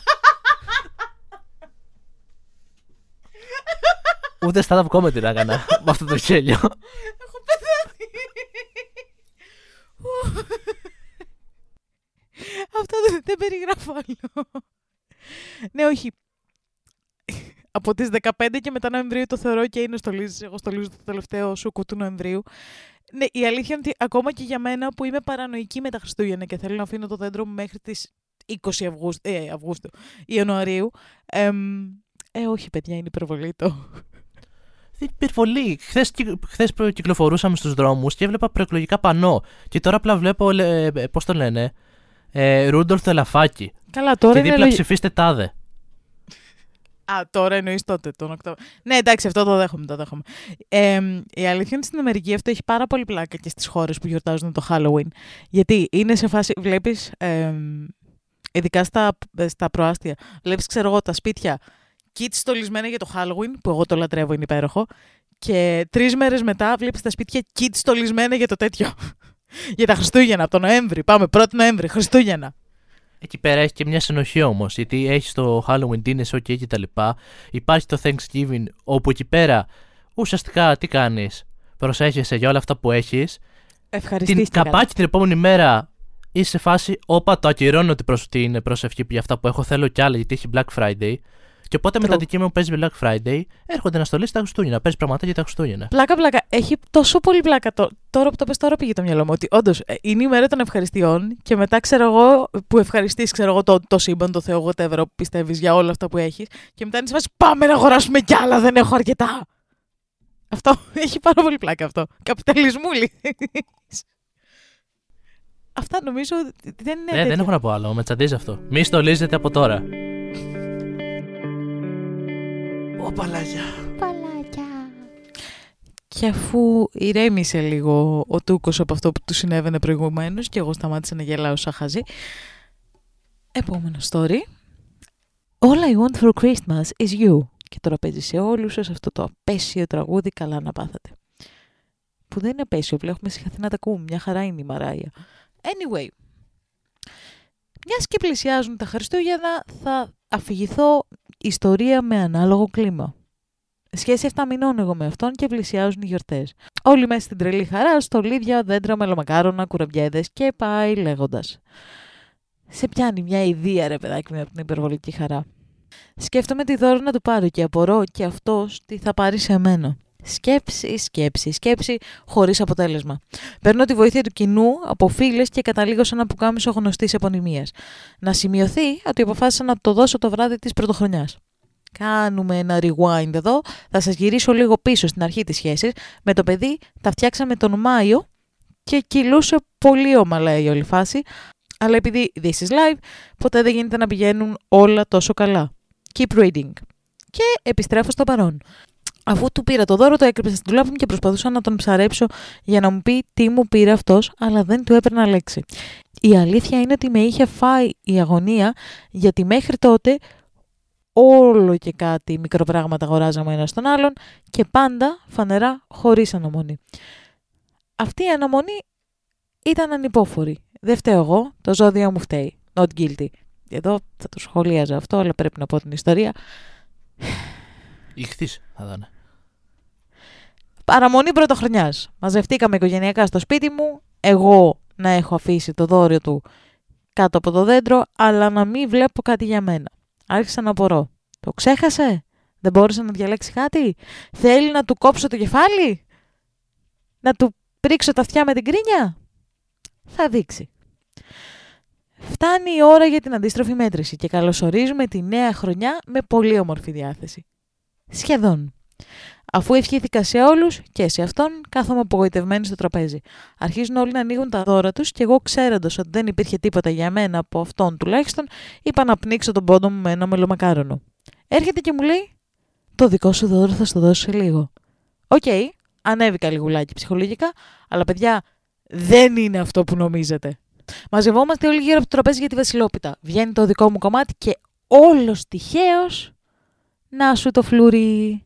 Ούτε stand-up comedy να έκανα με αυτό το χέλιο. Έχω πεθάνει. Αυτό δεν περιγράφω άλλο. Ναι, όχι. Από τις 15 και μετά Νοεμβρίου το θεωρώ και είναι στολίζεις. Εγώ στολίζω το τελευταίο σούκου του Νοεμβρίου. Ναι, η αλήθεια είναι ότι ακόμα και για μένα που είμαι παρανοϊκή με τα Χριστούγεννα και θέλω να αφήνω το δέντρο μου μέχρι τις 20 Ιανουαρίου. Όχι, παιδιά, είναι υπερβολή το. Υπερβολή. Χθες κυκλοφορούσαμε στους δρόμους και έβλεπα προεκλογικά πανό. Και τώρα απλά βλέπω, πώς το λένε, Ρούντολφ το ελαφάκι. Καλά, τώρα. Και δίπλα ψηφίστε τάδε. Α, τώρα εννοείς τότε, τον Οκτώβριο. Ναι, εντάξει, αυτό το δέχομαι, το δέχομαι. Η αλήθεια είναι στην Αμερική αυτό έχει πάρα πολύ πλάκα και στις χώρες που γιορτάζουν το Halloween. Γιατί είναι σε φάση, βλέπεις, ειδικά στα προάστια, βλέπεις, ξέρω εγώ, τα σπίτια kits στολισμένα για το Halloween, που εγώ το λατρεύω, είναι υπέροχο. Και 3 μέρες μετά βλέπεις τα σπίτια kits στολισμένα για το τέτοιο. Για τα Χριστούγεννα, από τον Νοέμβρη. Πάμε, 1η Νοέμβρη, Χριστούγεννα. Εκεί πέρα έχει και μια συνοχή όμως, γιατί έχει το Halloween dinners, OK και τα λοιπά. Υπάρχει το Thanksgiving, όπου εκεί πέρα ουσιαστικά τι κάνεις, προσέχεσαι για όλα αυτά που έχεις. Την καπάκι την επόμενη μέρα είσαι σε φάση, όπα το ακυρώνω την προσευχή για αυτά που έχω, θέλω κι άλλα γιατί έχει Black Friday. Και οπότε με τα αντικείμενα που παίζει Black Friday έρχονται να στολίσει τα Χριστούγεννα. Παίζει πραγματάκια για τα Χριστούγεννα. Πλάκα. Έχει τόσο πολύ πλάκα. Τώρα που το πες, τώρα πήγε το μυαλό μου. Ότι όντως είναι η μέρα των ευχαριστειών και μετά ξέρω εγώ που ευχαριστείς, ξέρω εγώ το σύμπαν, το Θεό, whatever που πιστεύεις για όλα αυτά που έχεις. Και μετά είναι σε φάση, πάμε να αγοράσουμε κι άλλα, δεν έχω αρκετά. Αυτό έχει πάρα πολύ πλάκα αυτό. Καπιταλισμούλη. Αυτά νομίζω δεν είναι. Ναι, δεν έχω να πω άλλο. Με τσαντίζει αυτό. Μη στολίζετε από τώρα. Παλάκια. Και αφού ηρέμησε λίγο ο Τούκος από αυτό που του συνέβαινε προηγουμένως και εγώ σταμάτησα να γελάω σαν χαζή. Επόμενο story. All I want for Christmas is you. Και τώρα παίζει σε όλους σας αυτό το απέσιο τραγούδι, καλά να πάθατε. Που δεν είναι απέσιο, πλέον έχουμε συγχαθεί να τα ακούμε. Μια χαρά είναι η Μαρία. Anyway. Μιας και πλησιάζουν τα Χριστούγεννα, θα αφηγηθώ ιστορία με ανάλογο κλίμα. Σχέση 7 μηνών εγώ με αυτόν και πλησιάζουν οι γιορτές. Όλοι μέσα στην τρελή χαρά, στολίδια, δέντρα, μελομακάρονα, κουραμπιέδες και πάει λέγοντας. Σε πιάνει μια ιδέα, ρε παιδάκι μου, από την υπερβολική χαρά. Σκέφτομαι τι δώρο να του πάρω και απορώ και αυτός τι θα πάρει σε μένα. Σκέψη, χωρίς αποτέλεσμα. Παίρνω τη βοήθεια του κοινού από φίλες και καταλήγω σαν να πουκάμισο γνωστής επωνυμίας. Να σημειωθεί ότι αποφάσισα να το δώσω το βράδυ της πρωτοχρονιάς. Κάνουμε ένα rewind εδώ, θα σας γυρίσω λίγο πίσω στην αρχή της σχέσης. Με το παιδί τα φτιάξαμε τον Μάιο και κυλούσε πολύ ομαλά η όλη φάση. Αλλά επειδή this is live, ποτέ δεν γίνεται να πηγαίνουν όλα τόσο καλά. Keep reading. Και επιστρέφω στο παρόν. Αφού του πήρα το δώρο, το έκρυψα στην ντουλάπα μου και προσπαθούσα να τον ψαρέψω για να μου πει τι μου πήρε αυτός, αλλά δεν του έπαιρνα λέξη. Η αλήθεια είναι ότι με είχε φάει η αγωνία, γιατί μέχρι τότε όλο και κάτι μικροπράγματα αγοράζαμε ένα στον άλλον και πάντα φανερά χωρίς αναμονή. Αυτή η αναμονή ήταν ανυπόφορη. Δεν φταίω εγώ, το ζώδιο μου φταίει. Not guilty. Εδώ θα το σχολίαζα αυτό, αλλά πρέπει να πω την ιστορία. Ηχθείς, θα δω, ναι. Παραμονή πρωτοχρονιάς. Μαζευτήκαμε οικογενειακά στο σπίτι μου. Εγώ να έχω αφήσει το δώρο του κάτω από το δέντρο, αλλά να μην βλέπω κάτι για μένα. Άρχισα να απορώ. Το ξέχασε? Δεν μπόρεσε να διαλέξει κάτι? Θέλει να του κόψω το κεφάλι? Να του πρίξω τα αυτιά με την κρίνια? Θα δείξει. Φτάνει η ώρα για την αντίστροφη μέτρηση και καλωσορίζουμε τη νέα χρονιά με πολύ όμορφη διάθεση. Σχεδόν. Αφού ευχήθηκα σε όλους και σε αυτόν, κάθομαι απογοητευμένη στο τραπέζι. Αρχίζουν όλοι να ανοίγουν τα δώρα τους και εγώ, ξέροντας ότι δεν υπήρχε τίποτα για μένα από αυτόν τουλάχιστον, είπα να πνίξω τον πόντο μου με ένα μελομακάρονο. Έρχεται και μου λέει: το δικό σου δώρο θα στο δώσω σε λίγο. Οκ, ανέβηκα λιγουλάκι ψυχολογικά, αλλά παιδιά, δεν είναι αυτό που νομίζετε. Μαζευόμαστε όλοι γύρω από το τραπέζι για τη Βασιλόπιτα. Βγαίνει το δικό μου κομμάτι και όλος τυχαίως. Να σου το φλουρί.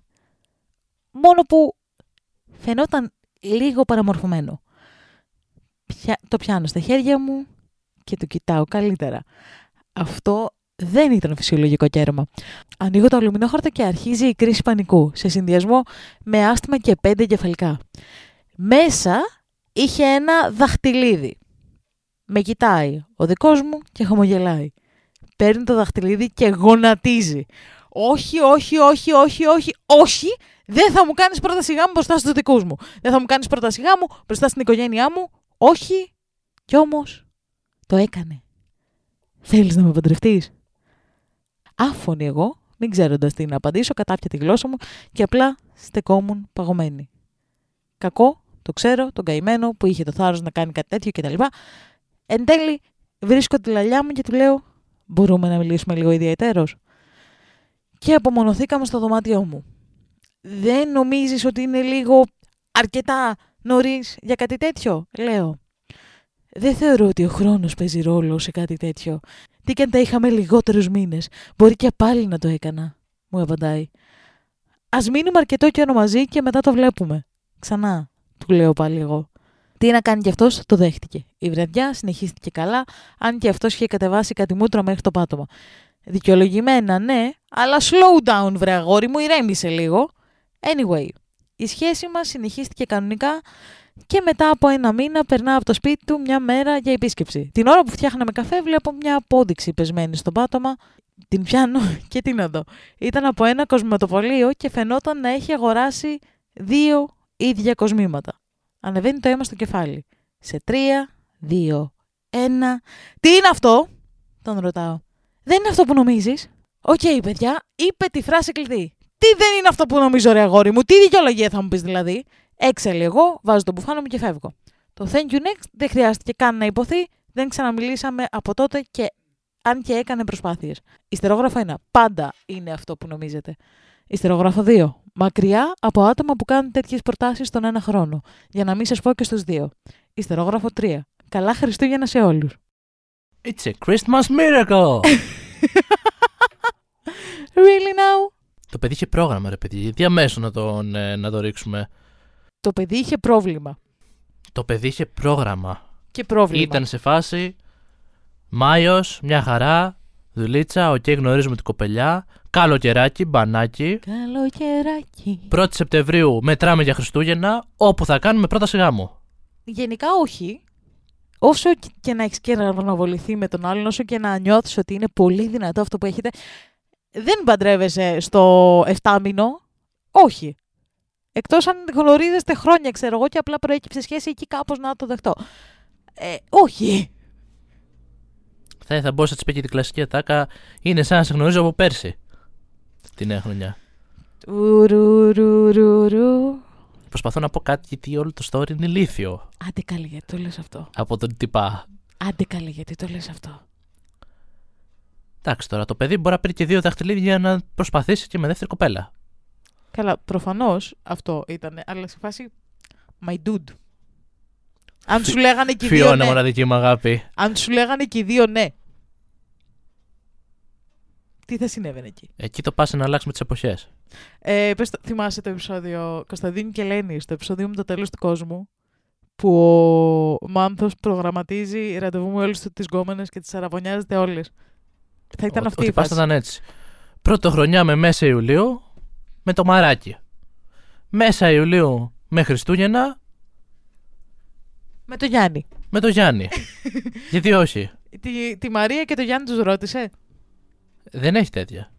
Μόνο που φαινόταν λίγο παραμορφωμένο. Το πιάνω στα χέρια μου και το κοιτάω καλύτερα. Αυτό δεν ήταν φυσιολογικό κέρμα. Ανοίγω το αλουμινόχαρτο και αρχίζει η κρίση πανικού, σε συνδυασμό με άσθμα και 5 κεφαλικά. Μέσα είχε ένα δαχτυλίδι. Με κοιτάει ο δικός μου και χαμογελάει. Παίρνει το δαχτυλίδι και γονατίζει. Όχι, δεν θα μου κάνεις πρόταση γάμου μπροστά στους δικούς μου. Δεν θα μου κάνεις πρόταση γάμου μπροστά στην οικογένειά μου. Όχι, κι όμως το έκανε. Θέλεις να με παντρευτείς? Άφωνη εγώ, μην ξέροντας τι να απαντήσω, κατάπια τη γλώσσα μου και απλά στεκόμουν παγωμένη. Κακό, το ξέρω, τον καημένο που είχε το θάρρος να κάνει κάτι τέτοιο κτλ. Εν τέλει βρίσκω τη λαλιά μου και του λέω: μπορούμε να μιλήσουμε λίγο ιδιαίτερος? και απομονωθήκαμε στο δωμάτιό μου. Δεν νομίζεις ότι είναι λίγο αρκετά νωρίς για κάτι τέτοιο, λέω. Δεν θεωρώ ότι ο χρόνος παίζει ρόλο σε κάτι τέτοιο. Τι και αν τα είχαμε λιγότερους μήνες, μπορεί και πάλι να το έκανα, μου απαντάει. Ας μείνουμε αρκετό καιρό μαζί και μετά το βλέπουμε. Ξανά, του λέω πάλι εγώ. Τι να κάνει κι αυτός, το δέχτηκε. Η βραδιά συνεχίστηκε καλά, αν και αυτός είχε κατεβάσει κάτι μούτρα μέχρι το πάτωμα. Δικαιολογημένα, ναι, αλλά slow down, βρε αγόρι μου, ηρέμησε λίγο. Anyway, η σχέση μας συνεχίστηκε κανονικά και μετά από ένα μήνα περνάω από το σπίτι του μια μέρα για επίσκεψη. Την ώρα που φτιάχναμε καφέ, βλέπω μια απόδειξη πεσμένη στο πάτωμα. Την πιάνω και τι να δω. Ήταν από ένα κοσμηματοπωλείο και φαινόταν να έχει αγοράσει 2 ίδια κοσμήματα. Ανεβαίνει το αίμα στο κεφάλι. Σε 3, 2, 1. Τι είναι αυτό, τον ρωτάω. Δεν είναι αυτό που νομίζεις. Οκ, παιδιά, είπε τη φράση κλειδί. Τι δεν είναι αυτό που νομίζω, ρε αγόρι μου, τι δικαιολογία θα μου πεις δηλαδή. Έξαλλη εγώ, βάζω τον μπουφάνο μου και φεύγω. Το Thank You Next δεν χρειάστηκε καν να υποθεί, δεν ξαναμιλήσαμε από τότε και αν και έκανε προσπάθειες. Ιστερόγραφο 1. Πάντα είναι αυτό που νομίζετε. Ιστερόγραφο 2. Μακριά από άτομα που κάνουν τέτοιες προτάσεις στον ένα χρόνο. Για να μην σας πω και στους 2. Ιστερόγραφο 3. Καλά Χριστούγεννα σε όλους. It's a Christmas miracle! Really now? Το παιδί είχε πρόγραμμα, ρε παιδί. Γιατί αμέσως να το ρίξουμε. Το παιδί είχε πρόβλημα. Το παιδί είχε πρόγραμμα. Και πρόβλημα. Ήταν σε φάση Μάιος, μια χαρά, δουλίτσα, οκ, γνωρίζουμε την κοπελιά, καλοκαιράκι, μπανάκι. Καλοκαιράκι. 1η Σεπτεμβρίου μετράμε για Χριστούγεννα, όπου θα κάνουμε πρόταση γάμου. Γενικά όχι. Όσο και να έχεις και να αναβοληθεί με τον άλλον, όσο και να νιώθεις ότι είναι πολύ δυνατό αυτό που έχετε, δεν παντρεύεσαι στο 7μηνο. Όχι. Εκτός αν γνωρίζεστε χρόνια, ξέρω εγώ, και απλά προέκυψε σχέση εκεί κάπως να το δεχτώ. Όχι. Θα μπορούσα να της πει και την κλασική ατάκα. Είναι σαν να σε γνωρίζω από πέρσι. Την νέα χρονιά. Προσπαθώ να πω κάτι γιατί όλο το story είναι ηλίθιο. Άντε καλή γιατί το λες αυτό. Από τον τυπά. Άντε καλή γιατί το λες αυτό. Εντάξει τώρα, το παιδί μπορεί να πει και 2 δαχτυλίδια για να προσπαθήσει και με δεύτερη κοπέλα. Καλά, προφανώς αυτό ήταν, αλλά σε φάση my dude. Αν σου λέγανε και οι δύο ναι. Φιώνα μοναδική μου αγάπη. Αν σου λέγανε και οι δύο ναι. Τι θα συνέβαινε εκεί. Εκεί το πας να αλλάξουμε τις εποχές. Θυμάσαι το επεισόδιο Κωνσταντίνου και Ελένης, το επεισόδιο με το τέλος του κόσμου, που ο Μάνθος προγραμματίζει ραντεβού με όλες τις γκόμενες και τις αραβωνιάζεται όλες. Θα ήταν αυτή η φάση. Ότι ήταν έτσι. Πρωτοχρονιά με μέσα Ιουλίου με το μαράκι. Μέσα Ιουλίου με Χριστούγεννα. Με το Γιάννη. Με το Γιάννη. Γιατί όχι. Τη Μαρία και το Γιάννη τους ρώτησε. Δεν έχει τέτοια.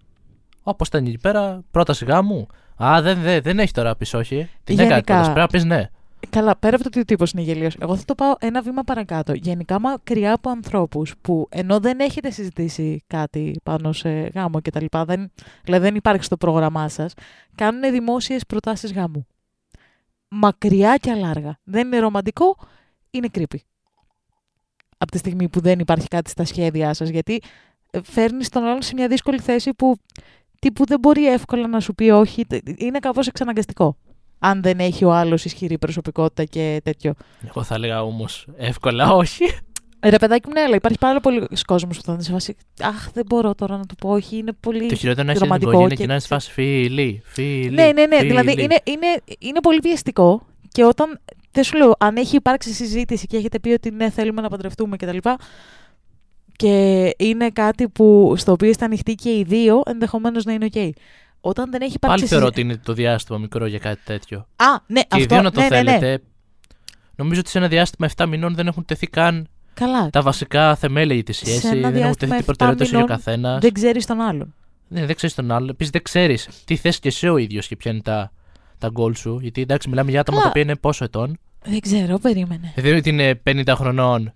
Όπως ήταν εκεί πέρα, πρόταση γάμου. Α, δεν έχει τώρα να πεις όχι. Την έκανε πρόταση. Πρέπει να πεις ναι. Καλά, πέρα από το ότι ο τύπος είναι γελίος. Εγώ θα το πάω ένα βήμα παρακάτω. Γενικά μακριά από ανθρώπους που ενώ δεν έχετε συζητήσει κάτι πάνω σε γάμο κτλ. Δηλαδή δεν υπάρχει στο πρόγραμμά σας. Κάνουν δημόσιες προτάσεις γάμου. Μακριά και αλάργα. Δεν είναι ρομαντικό. Είναι creepy. Από τη στιγμή που δεν υπάρχει κάτι στα σχέδιά σας, γιατί φέρνεις τον άλλον σε μια δύσκολη θέση που τύπου δεν μπορεί εύκολα να σου πει όχι, είναι κάπως εξαναγκαστικό. Αν δεν έχει ο άλλος ισχυρή προσωπικότητα και τέτοιο. Εγώ θα έλεγα όμως εύκολα όχι. Ρε παιδάκι μου, ναι, αλλά υπάρχει πάρα πολλοί κόσμος που θα είναι σε φάση. Αχ, δεν μπορώ τώρα να του πω όχι, είναι πολύ. Το χειρότερο να έχει την οικογένεια και να είναι σε φάση φίλοι. Ναι, δηλαδή είναι πολύ πιεστικό και όταν. Δεν σου λέω, αν έχει υπάρξει συζήτηση και έχετε πει ότι ναι, θέλουμε να παντρευτούμε κτλ. Και είναι κάτι που, στο οποίο είστε ανοιχτοί και οι δύο, ενδεχομένως να είναι OK. Όταν δεν έχει υπάρξει. Πάλι θεωρώ ότι είναι το διάστημα μικρό για κάτι τέτοιο. Α, ναι, και αυτό, οι δύο να το θέλετε. Ναι. Νομίζω ότι σε ένα διάστημα 7 μηνών δεν έχουν τεθεί καν καλά. Τα βασικά θεμέλια για τη σχέση, δεν έχουν τεθεί την προτεραιότητα σου για καθένα. Δεν ξέρεις τον άλλον. Ναι, δεν ξέρεις τον άλλον. Επίσης δεν ξέρεις τι θες και εσύ ο ίδιος και ποια είναι τα γκολ σου. Γιατί εντάξει, μιλάμε για άτομα τα οποία είναι πόσο ετών. Δεν ξέρω, περίμενε. Δεν είναι ότι είναι 50 χρονών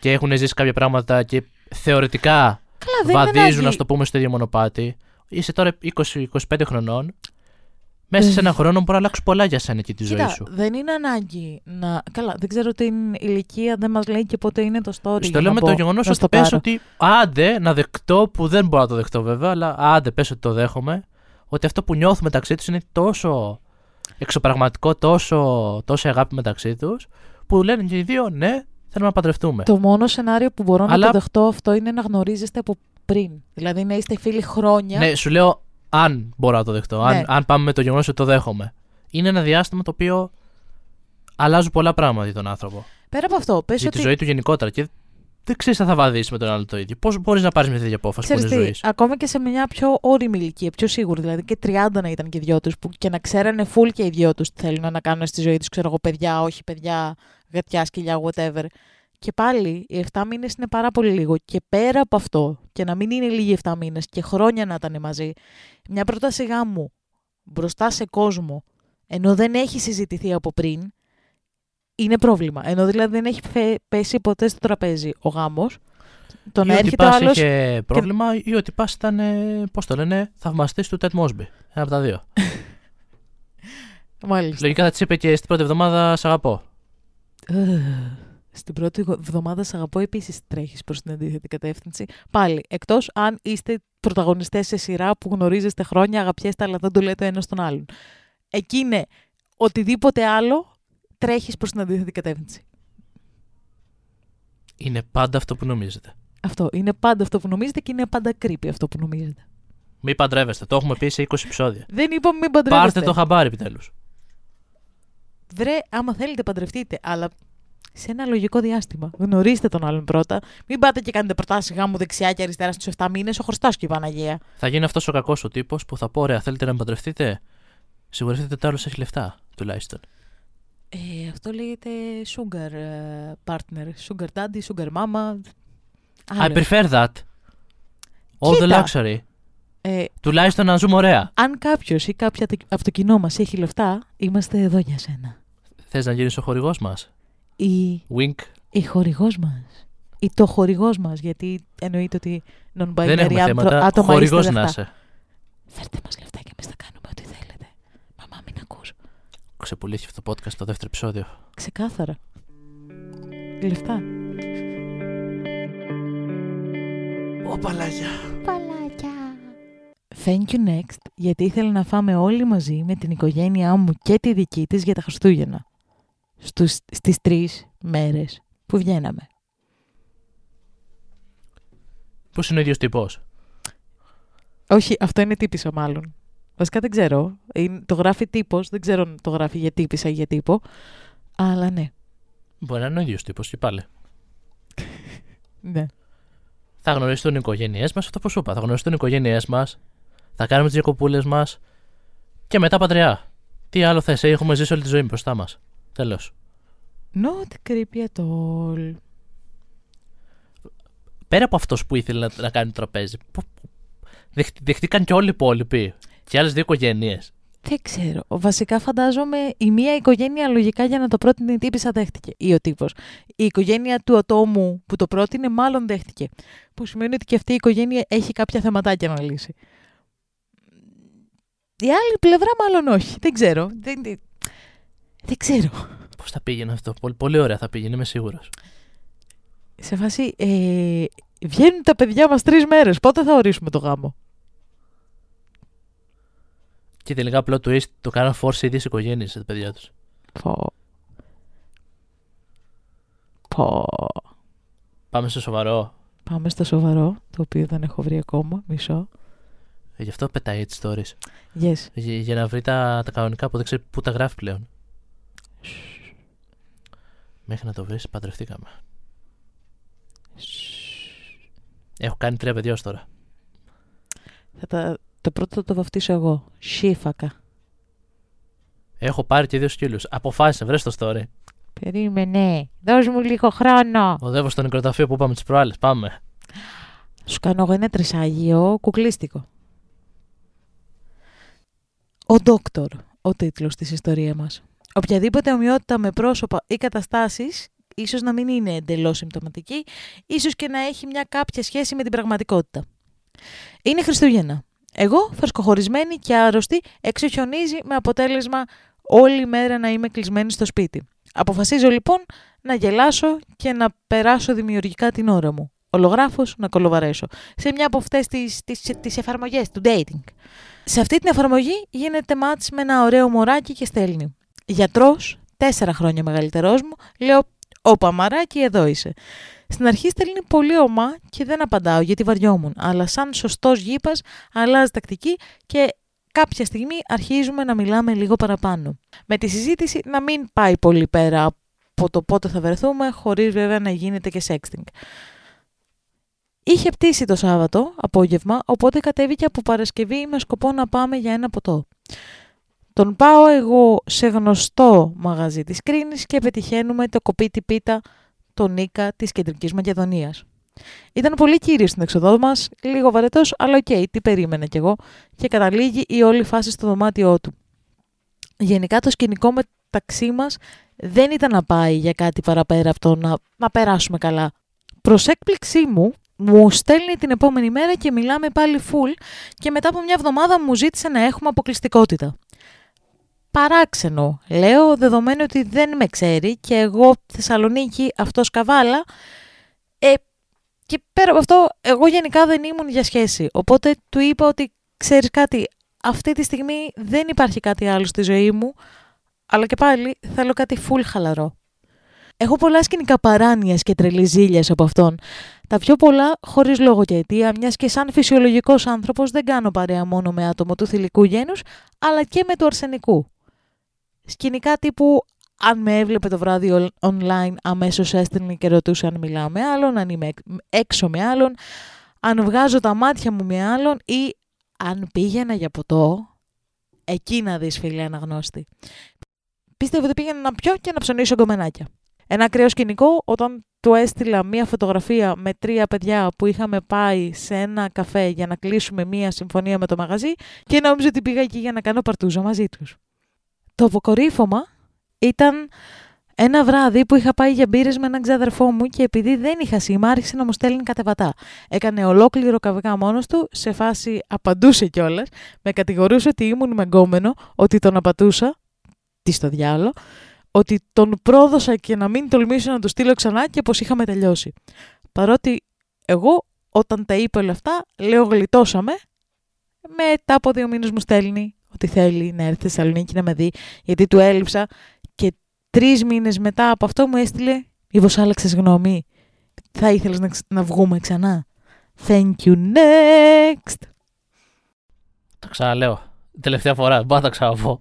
και έχουν ζήσει κάποια πράγματα και θεωρητικά βαδίζουν, να το πούμε, στο ίδιο μονοπάτι. Είσαι τώρα 20-25 χρονών Μέσα σε έναν χρόνο μπορεί να αλλάξει πολλά για σένα και τη ζωή σου. Δεν είναι ανάγκη να. Καλά, δεν ξέρω την ηλικία, δεν μας λέει και πότε είναι το story. Στο λέω με το γεγονός ότι πες ότι άντε να δεχτώ, που δεν μπορώ να το δεχτώ βέβαια, αλλά άντε πες ότι το δέχομαι, ότι αυτό που νιώθουν μεταξύ τους είναι τόσο εξωπραγματικό, τόσο αγάπη μεταξύ τους, που λένε και οι δύο ναι, θέλουμε να παντρευτούμε. Το μόνο σενάριο που μπορώ να το δεχτώ αυτό είναι να γνωρίζεστε από πριν. Δηλαδή να είστε φίλοι χρόνια. Ναι, σου λέω. Αν μπορώ να το δεχτώ, ναι. αν πάμε με το γεγονός ότι το δέχομαι. Είναι ένα διάστημα το οποίο αλλάζουν πολλά πράγματα για τον άνθρωπο. Πέρα από αυτό, πες για τη ζωή του γενικότερα. Και δεν ξέρεις αν θα βαδίσεις με τον άλλο το ίδιο. Πώς μπορείς να πάρεις μια τέτοια απόφαση που είναι ζωή. Ακόμα και σε μια πιο όριμη ηλικία, πιο σίγουρη. Δηλαδή και 30 να ήταν και οι δυο τους, που και να ξέρανε φουλ και οι δυο τους τι θέλουν να κάνουν στη ζωή τους. Ξέρω εγώ, παιδιά, όχι παιδιά, γατιά, σκυλιά, whatever. Και πάλι οι 7 μήνες είναι πάρα πολύ λίγο. Και πέρα από αυτό, και να μην είναι λίγοι 7 μήνες και χρόνια να ήταν μαζί, μια πρόταση γάμου μπροστά σε κόσμο, ενώ δεν έχει συζητηθεί από πριν, είναι πρόβλημα. Ενώ δηλαδή δεν έχει πέσει ποτέ στο τραπέζι ο γάμος. Το να έρχεται ο άλλος. Είχε πρόβλημα, ή ότι πας ήταν, πώς το λένε, θαυμαστής του Τετ Μόσμπι. Ένα από τα δύο. Μάλιστα. Λογικά θα της είπε και στην πρώτη εβδομάδα σ' αγαπώ. Στην πρώτη εβδομάδα σ' αγαπώ επίσης τρέχεις προς την αντίθετη κατεύθυνση. Πάλι, εκτός αν είστε πρωταγωνιστές σε σειρά που γνωρίζεστε χρόνια, αγαπιέστε, αλλά δεν το λέτε ένα στον άλλον. Εκεί είναι οτιδήποτε άλλο τρέχεις προς την αντίθετη κατεύθυνση. Είναι πάντα αυτό που νομίζετε. Αυτό. Είναι πάντα αυτό που νομίζετε και είναι πάντα creepy αυτό που νομίζετε. Μη παντρεύεστε. Το έχουμε πει σε 20 επεισόδια. Δεν είπαμε μη παντρεύεστε. Πάρτε το χαμπάρι επιτέλους. Βρε, άμα θέλετε παντρευτείτε, αλλά. Σε ένα λογικό διάστημα. Γνωρίστε τον άλλον πρώτα. Μην πάτε και κάνετε προτάσεις γάμου δεξιά και αριστερά στους 7 μήνες. Ο Χριστός και η Παναγία. Θα γίνει αυτός ο κακός ο τύπος που θα πω: ωραία, θέλετε να με παντρευτείτε. Σιγουρευτείτε ότι ο άλλος έχει λεφτά, τουλάχιστον. Αυτό λέγεται sugar partner. Sugar daddy, sugar mama. I prefer that. All the luxury. Τουλάχιστον να ζούμε ωραία. Αν κάποιος ή κάποια από το κοινό μας έχει λεφτά, είμαστε εδώ για σένα. Θες να γίνεις ο χορηγός μας. Η χορηγός μας. Ή το χορηγός μας. Γιατί εννοείται ότι non-binary άτομα είστε δευτά. Φέρτε μας λεφτά και εμείς θα κάνουμε ό,τι θέλετε. Μαμά, μην ακούς. Ξεπουλήθηκε αυτό το podcast στο δεύτερο επεισόδιο. Ξεκάθαρα. Λεφτά. Ω παλάκια. Thank you next. Γιατί ήθελα να φάμε όλοι μαζί με την οικογένειά μου και τη δική της για τα Χριστούγεννα. Στις 3 μέρες που βγαίναμε. Πώς είναι ο ίδιος τύπος? Όχι, αυτό είναι τύπησα μάλλον. Βασικά δεν ξέρω. Το γράφει τύπος, δεν ξέρω αν το γράφει για τύπησα ή για τύπο. Αλλά ναι. Μπορεί να είναι ο ίδιος τύπος και πάλι. Ναι. Θα γνωριστούν οι οικογένειές μας, αυτό που σου είπα. Θα γνωριστούν οι οικογένειές μας, θα κάνουμε τις διακοπούλες μας και μετά πατριά. Τι άλλο θα είσαι, έχουμε ζήσει όλη τη ζωή μπροστά μας. Τέλος. Not creepy at all. Πέρα από αυτός που ήθελε να κάνει το τραπέζι, δεχτήκαν και όλοι οι υπόλοιποι. Και άλλες δύο οικογένειες. Δεν ξέρω. Βασικά φαντάζομαι η μία οικογένεια λογικά για να το πρότεινε η τύπισσα δέχτηκε. Ή ο τύπος. Η οικογένεια του ατόμου που το πρότεινε μάλλον δέχτηκε. Που σημαίνει ότι και αυτή η οικογένεια έχει κάποια θεματάκια να λύσει. Η άλλη πλευρά μάλλον όχι. Δεν ξέρω. Δεν ξέρω. Πώς θα πήγαινε αυτό. Πολύ ωραία θα πήγαινε, είμαι σίγουρος. Σε φάση, βγαίνουν τα παιδιά μας 3 μέρες. Πότε θα ορίσουμε το γάμο? Και τελικά απλό του twist, το κάναν force οι δύο οικογένειες τα παιδιά τους. Πάμε στο σοβαρό. Πάμε στο σοβαρό, το οποίο δεν έχω βρει ακόμα, μισό. Γι' αυτό πετάει τις stories. Yes. Για να βρει τα κανονικά που δεν ξέρει πού τα γράφει πλέον. Μέχρι να το βρεις, παντρευτήκαμε. Έχω κάνει 3 παιδιά ως τώρα. Το πρώτο θα το βαφτίσω εγώ. Σύφακα. Έχω πάρει και 2 σκύλους. Αποφάσισε, βρες το story. Περίμενε. Δώσ' μου λίγο χρόνο. Οδεύω στο νεκροταφείο που είπαμε τις προάλλες. Πάμε. Σου κάνω εγώ ένα τρισάγιο κουκλίστικο. Ο Δόκτορ, ο τίτλος της ιστορίας μας. Οποιαδήποτε ομοιότητα με πρόσωπα ή καταστάσεις, ίσως να μην είναι εντελώς συμπτωματική, ίσως και να έχει μια κάποια σχέση με την πραγματικότητα. Είναι Χριστούγεννα. Εγώ φρεσκοχωρισμένη και αρρωστή εξοχιονίζει με αποτέλεσμα όλη μέρα να είμαι κλεισμένη στο σπίτι. Αποφασίζω λοιπόν να γελάσω και να περάσω δημιουργικά την ώρα μου. Ολογράφος να κολοβαρέσω. Σε μια από αυτές τις εφαρμογές του dating. Σε αυτή την εφαρμογή γίνεται match με ένα ωραίο μωράκι και στέλνει. Γιατρός, 4 χρόνια μεγαλύτερός μου, λέω «Όπα μαράκι, εδώ είσαι». Στην αρχή στέλνει πολύ ομά και δεν απαντάω γιατί βαριόμουν, αλλά σαν σωστός γήπας αλλάζει τακτική και κάποια στιγμή αρχίζουμε να μιλάμε λίγο παραπάνω. Με τη συζήτηση να μην πάει πολύ πέρα από το πότε θα βρεθούμε, χωρίς βέβαια να γίνεται και sexting. Είχε πτήσει το Σάββατο, απόγευμα, οπότε κατέβηκε από Παρασκευή με σκοπό να πάμε για ένα ποτό. Τον πάω εγώ σε γνωστό μαγαζί της Κρίνης και πετυχαίνουμε το κοπίτι πίτα, τον Νίκα της Κεντρικής Μακεδονίας. Ήταν πολύ κύριος στην εξοδό μας, λίγο βαρετός, αλλά οκ, τι περίμενα κι εγώ, και καταλήγει η όλη φάση στο δωμάτιό του. Γενικά το σκηνικό μεταξύ μας δεν ήταν να πάει για κάτι παραπέρα από το να περάσουμε καλά. Προς έκπληξή μου, μου στέλνει την επόμενη μέρα και μιλάμε πάλι full και μετά από μια εβδομάδα μου ζήτησε να έχουμε αποκλειστικότητα. Παράξενο, λέω, δεδομένου ότι δεν με ξέρει και εγώ Θεσσαλονίκη, αυτός Καβάλα. Και πέρα από αυτό, εγώ γενικά δεν ήμουν για σχέση. Οπότε του είπα ότι ξέρεις κάτι, αυτή τη στιγμή δεν υπάρχει κάτι άλλο στη ζωή μου, αλλά και πάλι θέλω κάτι full χαλαρό. Έχω πολλά σκηνικά παράνοιας και τρελιζίλιας από αυτόν. Τα πιο πολλά χωρίς λόγο και αιτία, μιας και σαν φυσιολογικός άνθρωπος δεν κάνω παρέα μόνο με άτομο του θηλυκού γένους, αλλά και με του αρσενικού. Σκηνικά τύπου αν με έβλεπε το βράδυ online αμέσως έστελνε και ρωτούσε αν μιλάω με άλλον, αν είμαι έξω με άλλον, αν βγάζω τα μάτια μου με άλλον ή αν πήγαινα για ποτό. Εκεί να δεις, φίλε αναγνώστη. Πίστευα ότι πήγαινα να πιω και να ψωνίσω γκομενάκια. Ένα ακραίο σκηνικό όταν του έστειλα μία φωτογραφία με 3 παιδιά που είχαμε πάει σε ένα καφέ για να κλείσουμε μία συμφωνία με το μαγαζί και νόμιζα ότι πήγα εκεί για να κάνω παρτούζα μαζί τους. Το αποκορύφωμα ήταν ένα βράδυ που είχα πάει για μπύρες με έναν ξαδερφό μου και επειδή δεν είχα σήμα άρχισε να μου στέλνει κατεβατά. Έκανε ολόκληρο καβγά μόνος του, σε φάση απαντούσε κιόλας, με κατηγορούσε ότι ήμουν μεγκόμενο, ότι τον απατούσα, τι στο διάλο, ότι τον πρόδωσα και να μην τολμήσω να του στείλω ξανά και πως είχαμε τελειώσει. Παρότι εγώ όταν τα είπε όλα αυτά, λέω γλιτώσαμε, μετά από 2 μήνες μου στέλνει ότι θέλει να έρθει στη Θεσσαλονίκη να με δει, γιατί του έλειψα και 3 μήνες μετά από αυτό μου έστειλε «Ήβος άλλαξες γνώμη, θα ήθελες να βγούμε ξανά». Thank you next. Το ξαναλέω, τελευταία φορά, μπα τα ξαναβώ.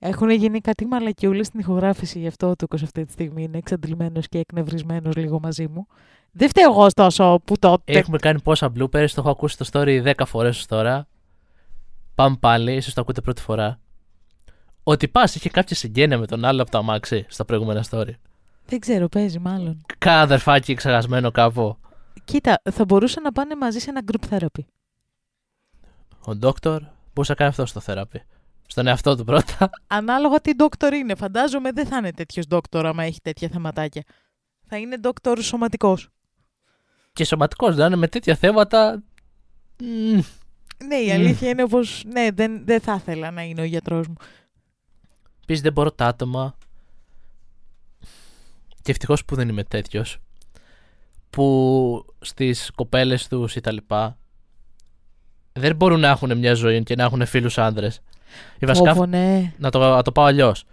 Έχουν γίνει κάτι μαλακιούλες στην ηχογράφηση, γι' αυτό ο Τούκος αυτή τη στιγμή είναι εξαντλημένος και εκνευρισμένος λίγο μαζί μου. Δεν φταίω εγώ ωστόσο που τότε. Έχουμε κάνει πόσα bloopers, το έχω ακούσει το story 10 φορές τώρα. Πάμε πάλι, ίσως το ακούτε πρώτη φορά. Ότι πας είχε κάποια συγγένεια με τον άλλο από το αμάξι στα προηγούμενα story. Δεν ξέρω, παίζει μάλλον. Κάνα αδερφάκι ξεχασμένο κάπου. Κοίτα, θα μπορούσαν να πάνε μαζί σε ένα group therapy. Ο Ντόκτορ μπορούσε να κάνει αυτό στο therapy. Στον εαυτό του πρώτα. Ανάλογα τι ντόκτορ είναι. Φαντάζομαι δεν θα είναι τέτοιος ντόκτορ άμα έχει τέτοια θεματάκια. Θα είναι ντόκτορ σωματικός. Και σωματικός να είναι με τέτοια θέματα. Ναι, η αλήθεια είναι πως ναι, δεν θα ήθελα να είναι ο γιατρός μου. Επίσης δεν μπορώ τα άτομα. Και ευτυχώς που δεν είμαι τέτοιος. Που στις κοπέλες τους ή τα λοιπά δεν μπορούν να έχουν μια ζωή και να έχουν φίλους άνδρες. Βασικά, ναι. να το πάω αλλιώς.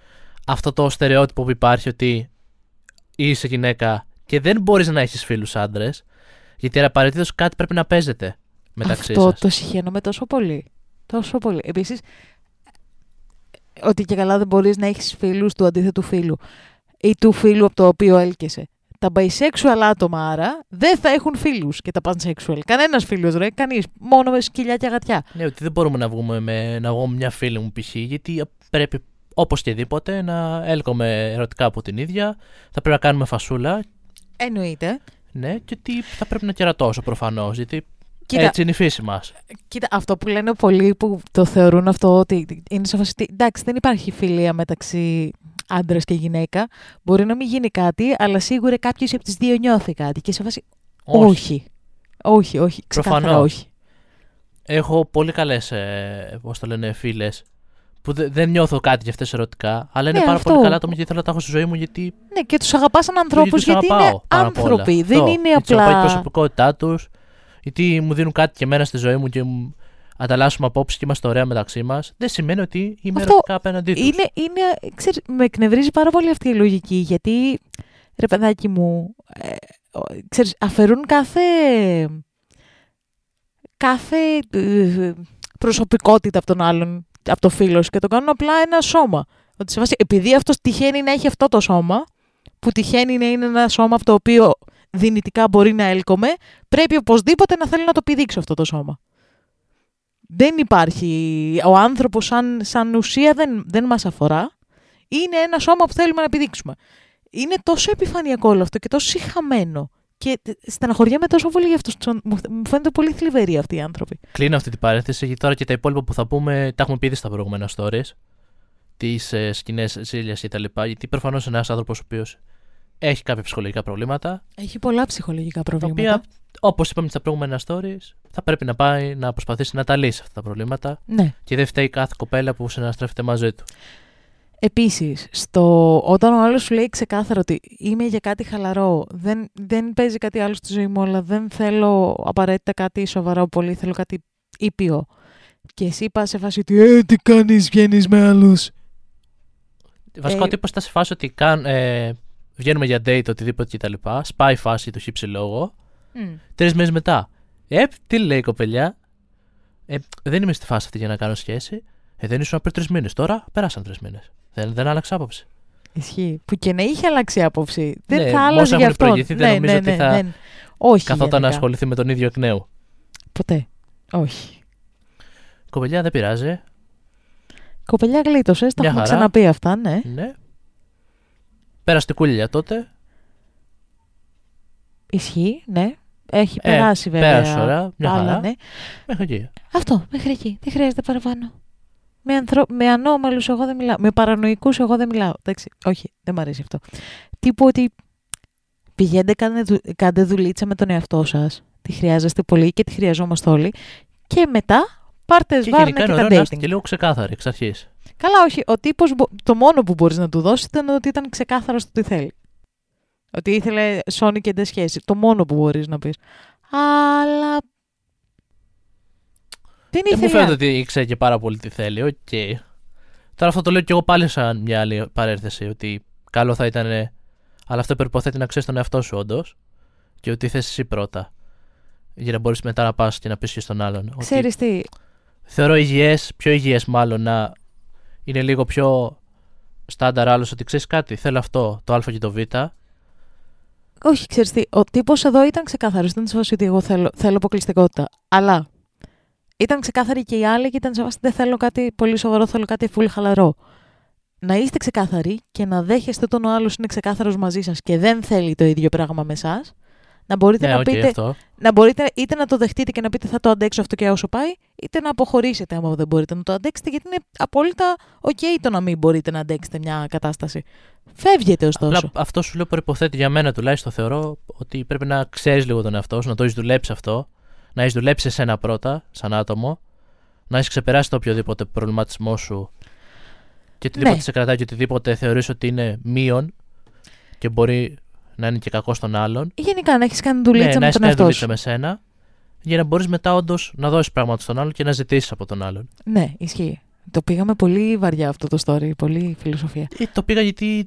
Αυτό το στερεότυπο που υπάρχει ότι είσαι γυναίκα και δεν μπορείς να έχεις φίλους άντρες, γιατί απαραίτητος κάτι πρέπει να παίζεται μεταξύ σας. Αυτό το συχαίνομαι τόσο πολύ. Τόσο πολύ. Επίσης, ότι και καλά δεν μπορείς να έχεις φίλους του αντίθετου φίλου ή του φίλου από το οποίο έλκεσαι. Τα bisexual άτομα άρα δεν θα έχουν φίλους και τα pansexual. Κανένας φίλος ρε, κανείς. Μόνο με σκυλιά και αγατιά. Ναι, ότι δεν μπορούμε να βγούμε με μια φίλη μου π.χ. γιατί πρέπει οπωσδήποτε να έλκομαι ερωτικά από την ίδια. Θα πρέπει να κάνουμε φασούλα. Εννοείται. Ναι, και ότι θα πρέπει να κερατώσω προφανώς. Γιατί κοίτα, έτσι είναι η φύση μας. Κοίτα, αυτό που λένε πολλοί που το θεωρούν αυτό ότι είναι σαφώς. Εντάξει, δεν υπάρχει φιλία μεταξύ άντρας και γυναίκα, μπορεί να μην γίνει κάτι, αλλά σίγουρα κάποιος από τις δύο νιώθει κάτι. Και σε φάση, όχι. Προφανώς. Ξεκάθαρα όχι. έχω πολύ καλές, πώς το λένε, φίλες, που δεν νιώθω κάτι για αυτές ερωτικά, αλλά είναι πάρα αυτό. Πολύ καλά το άτομα και ήθελα να τα έχω στη ζωή μου, γιατί... Ναι, και τους αγαπάς σαν ανθρώπους, γιατί είναι άνθρωποι, δεν είναι απλά... Αγαπάει η προσωπικότητά τους, γιατί μου δίνουν κάτι και εμένα στη ζωή μου και ανταλλάσσουμε απόψεις και είμαστε ωραία μεταξύ μας, δεν σημαίνει ότι είμαι ερωτικά απέναντί τους. Ξέρεις, με εκνευρίζει πάρα πολύ αυτή η λογική, γιατί, ρε παιδάκι μου, ξέρεις, αφαιρούν κάθε προσωπικότητα από τον άλλον, από το φίλο σου, και το κάνουν απλά ένα σώμα. Ότι σε βάση, επειδή αυτός τυχαίνει να έχει αυτό το σώμα, που τυχαίνει να είναι ένα σώμα από το οποίο δυνητικά μπορεί να έλκομαι, πρέπει οπωσδήποτε να θέλει να το πηδήξω αυτό το σώμα. Δεν υπάρχει. Ο άνθρωπος σαν ουσία δεν μας αφορά. Είναι ένα σώμα που θέλουμε να πηδήξουμε. Είναι τόσο επιφανειακό όλο αυτό και τόσο συχαμένο. Και στεναχωριέμαι τόσο πολύ για αυτούς. Μου φαίνονται πολύ θλιβεροί αυτοί οι άνθρωποι. Κλείνω αυτή την παρένθεση, γιατί τώρα και τα υπόλοιπα που θα πούμε τα έχουμε πει ήδη στα προηγούμενα stories. Τις σκηνές ζήλιας κτλ. Γιατί προφανώς είναι ένας άνθρωπος ο οποίος έχει κάποια ψυχολογικά προβλήματα. Έχει πολλά ψυχολογικά προβλήματα. Τα οποία, όπως είπαμε στα προηγούμενα stories, θα πρέπει να πάει να προσπαθήσει να τα λύσει αυτά τα προβλήματα. Ναι. Και δεν φταίει κάθε κοπέλα που συναναστρέφεται μαζί του. Επίσης, όταν ο άλλος σου λέει ξεκάθαρο ότι είμαι για κάτι χαλαρό, δεν παίζει κάτι άλλο στη ζωή μου, αλλά δεν θέλω απαραίτητα κάτι σοβαρό πολύ, θέλω κάτι ήπιο. Και εσύ είπα σε φάση ότι τι κάνεις, βγαίνεις με άλλους. Βασικά ο τύπος ήταν σε φάση ότι βγαίνουμε για date, οτιδήποτε κτλ. Σπάει η φάση του χύψη λόγο. Mm. 3 μέρες μετά. Τι λέει η κοπελιά. Δεν είμαι στη φάση αυτή για να κάνω σχέση. Δεν ήσουν πριν 3 μήνες. Τώρα πέρασαν 3 μήνες. Δεν άλλαξε άποψη. Ισχύει. Που και να είχε αλλάξει άποψη. Δεν θα άλλαζε για αυτό. Δεν νομίζω ότι θα καθόταν να ασχοληθεί με τον ίδιο εκ νέου. Ποτέ. Όχι. Κοπελιά, δεν πειράζει. Κοπελιά, γλίτωσες. Τα έχουμε ξαναπεί αυτά, ναι. Ναι. Πέρασε την κούλια τότε. Ισχύει, ναι. Έχει περάσει βέβαια. Πέρασε ώρα, μια χαρά. Ναι. Μέχρι εκεί. Αυτό, μέχρι εκεί. Δεν χρειάζεται παραπάνω. Με ανώμαλους εγώ δεν μιλάω. Με παρανοϊκούς εγώ δεν μιλάω. Εντάξει, όχι, δεν μ' αρέσει αυτό. Τύπου ότι πηγαίνετε, κάντε δουλίτσα με τον εαυτό σας. Τη χρειάζεστε πολύ και τη χρειαζόμαστε όλοι. Και μετά πάρτε σβάρνα και τα dating. Και λίγο ξεκάθαρη εξ αρχής. Καλά, όχι. Ο τύπος, το μόνο που μπορείς να του δώσεις ήταν ότι ήταν ξεκάθαρο στο τι θέλει. Ότι ήθελε Sony και δεν σχέση. Το μόνο που μπορείς να πεις. Αλλά... μου φαίνεται ότι ήξερε και πάρα πολύ τι θέλει. Okay. Τώρα αυτό το λέω και εγώ πάλι σαν μια άλλη παρένθεση. Ότι καλό θα ήταν, αλλά αυτό προϋποθέτει να ξέρεις τον εαυτό σου όντως. Και ότι θες εσύ πρώτα. Για να μπορείς μετά να πας και να πεις και στον άλλον. Ξέρεις τι. Θεωρώ πιο υγιές μάλλον να είναι λίγο πιο στάνταρ άλλος. Ότι ξέρεις κάτι, θέλω αυτό, το α και το β. Όχι, ξέρεις τι. Ο τύπος εδώ ήταν ξεκάθαρος. Δεν σου ότι εγώ θέλω αποκλειστικότητα. Αλλά. Ήταν ξεκάθαρη και οι άλλοι και ήταν σε βάση δεν θέλω κάτι πολύ σοβαρό, θέλω κάτι φουλ χαλαρό. Να είστε ξεκάθαροι και να δέχεστε τον ο άλλος είναι ξεκάθαρος μαζί σας και δεν θέλει το ίδιο πράγμα με εσάς. Να μπορείτε να πείτε, να μπορείτε είτε να το δεχτείτε και να πείτε θα το αντέξω αυτό και όσο πάει, είτε να αποχωρήσετε άμα δεν μπορείτε να το αντέξετε, γιατί είναι απόλυτα ok το να μην μπορείτε να αντέξετε μια κατάσταση. Φεύγετε ωστόσο. Απλά, αυτό σου λέω προϋποθέτει για μένα τουλάχιστον θεωρώ ότι πρέπει να ξέρεις λίγο τον εαυτό σου, να το έχεις δουλέψει αυτό. Να έχεις δουλέψει εσένα πρώτα, σαν άτομο, να έχεις ξεπεράσει το οποιοδήποτε προβληματισμό σου και οτιδήποτε σε κρατάει και οτιδήποτε θεωρείς ότι είναι μείον και μπορεί να είναι και κακό στον άλλον. Γενικά, να έχεις κάνει δουλίτσα με τον εαυτό σου. Να έχεις κάνει δουλίτσα με σένα, για να μπορείς μετά όντως να δώσεις πράγματα στον άλλον και να ζητήσεις από τον άλλον. Ναι, ισχύει. Το πήγαμε πολύ βαριά αυτό το story, πολύ φιλοσοφία. Το πήγα γιατί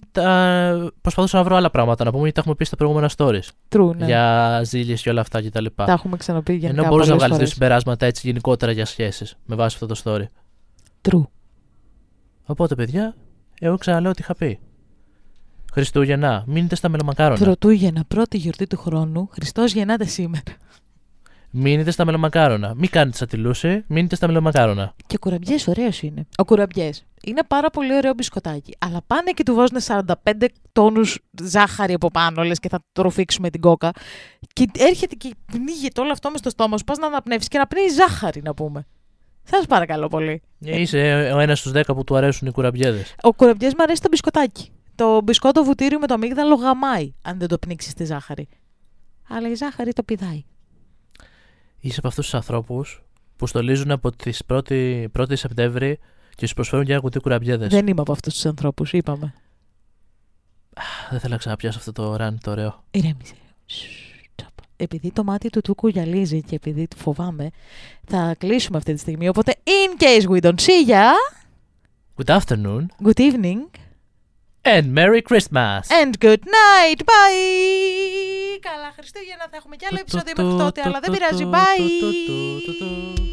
προσπαθούσα να βρω άλλα πράγματα να πούμε, γιατί τα έχουμε πει στα προηγούμενα stories. True, ναι. Για ζήλιες και όλα αυτά κτλ. Τα έχουμε ξαναπεί γενικά πολλές φορές. Ενώ μπορούσα να βγάλεις 2 συμπεράσματα έτσι γενικότερα για σχέσεις με βάση αυτό το story. True. Οπότε, παιδιά, εγώ ξαναλέω ότι είχα πει. Χριστούγεννα, μείνετε στα μελομακάρονα. Πρωτούγεννα, πρώτη γιορτή του χρόνου, Χριστός γεννάται σήμερα. Μείνετε στα μελομακάρονα. Μην κάνετε σατιλούση, μείνετε στα μελομακάρονα. Και ο κουραμπιές ωραίος είναι. Ο κουραμπιές είναι πάρα πολύ ωραίο μπισκοτάκι. Αλλά πάνε και του βάζουν 45 τόνους ζάχαρη από πάνω, λες και θα τροφήξουμε την κόκα. Και έρχεται και πνίγεται όλο αυτό μες στο στόμα σου. Πας να αναπνεύσεις και να πνέει ζάχαρη, να πούμε. Σας παρακαλώ πολύ. Είσαι ο 1 στους 10 που του αρέσουν οι κουραμπιέδες. Ο κουραμπιές μου αρέσει το μπισκοτάκι. Το μπισκότο βουτύριο με το αμύγδαλο γαμάει, αν δεν το πνίξεις τη ζάχαρη. Αλλά η ζάχαρη το πηδάει. Είσαι από αυτούς τους ανθρώπους που στολίζουν από τις 1η Σεπτέμβρη και σου προσφέρουν και ένα κουτί κουραμπιέδες. Δεν είμαι από αυτούς τους ανθρώπους, είπαμε. Δεν θέλω να ξαναπιάσω αυτό το ραν το ωραίο. Ηρέμησε. Επειδή το μάτι του Τούκου γυαλίζει και επειδή φοβάμαι, θα κλείσουμε αυτή τη στιγμή. Οπότε, in case we don't see ya. Good afternoon. Good evening. And Merry Christmas. And good night. Bye. Καλά Χριστούγεννα, θα έχουμε κι άλλο επεισόδιο μέχρι τότε, αλλά δεν πειράζει. Bye.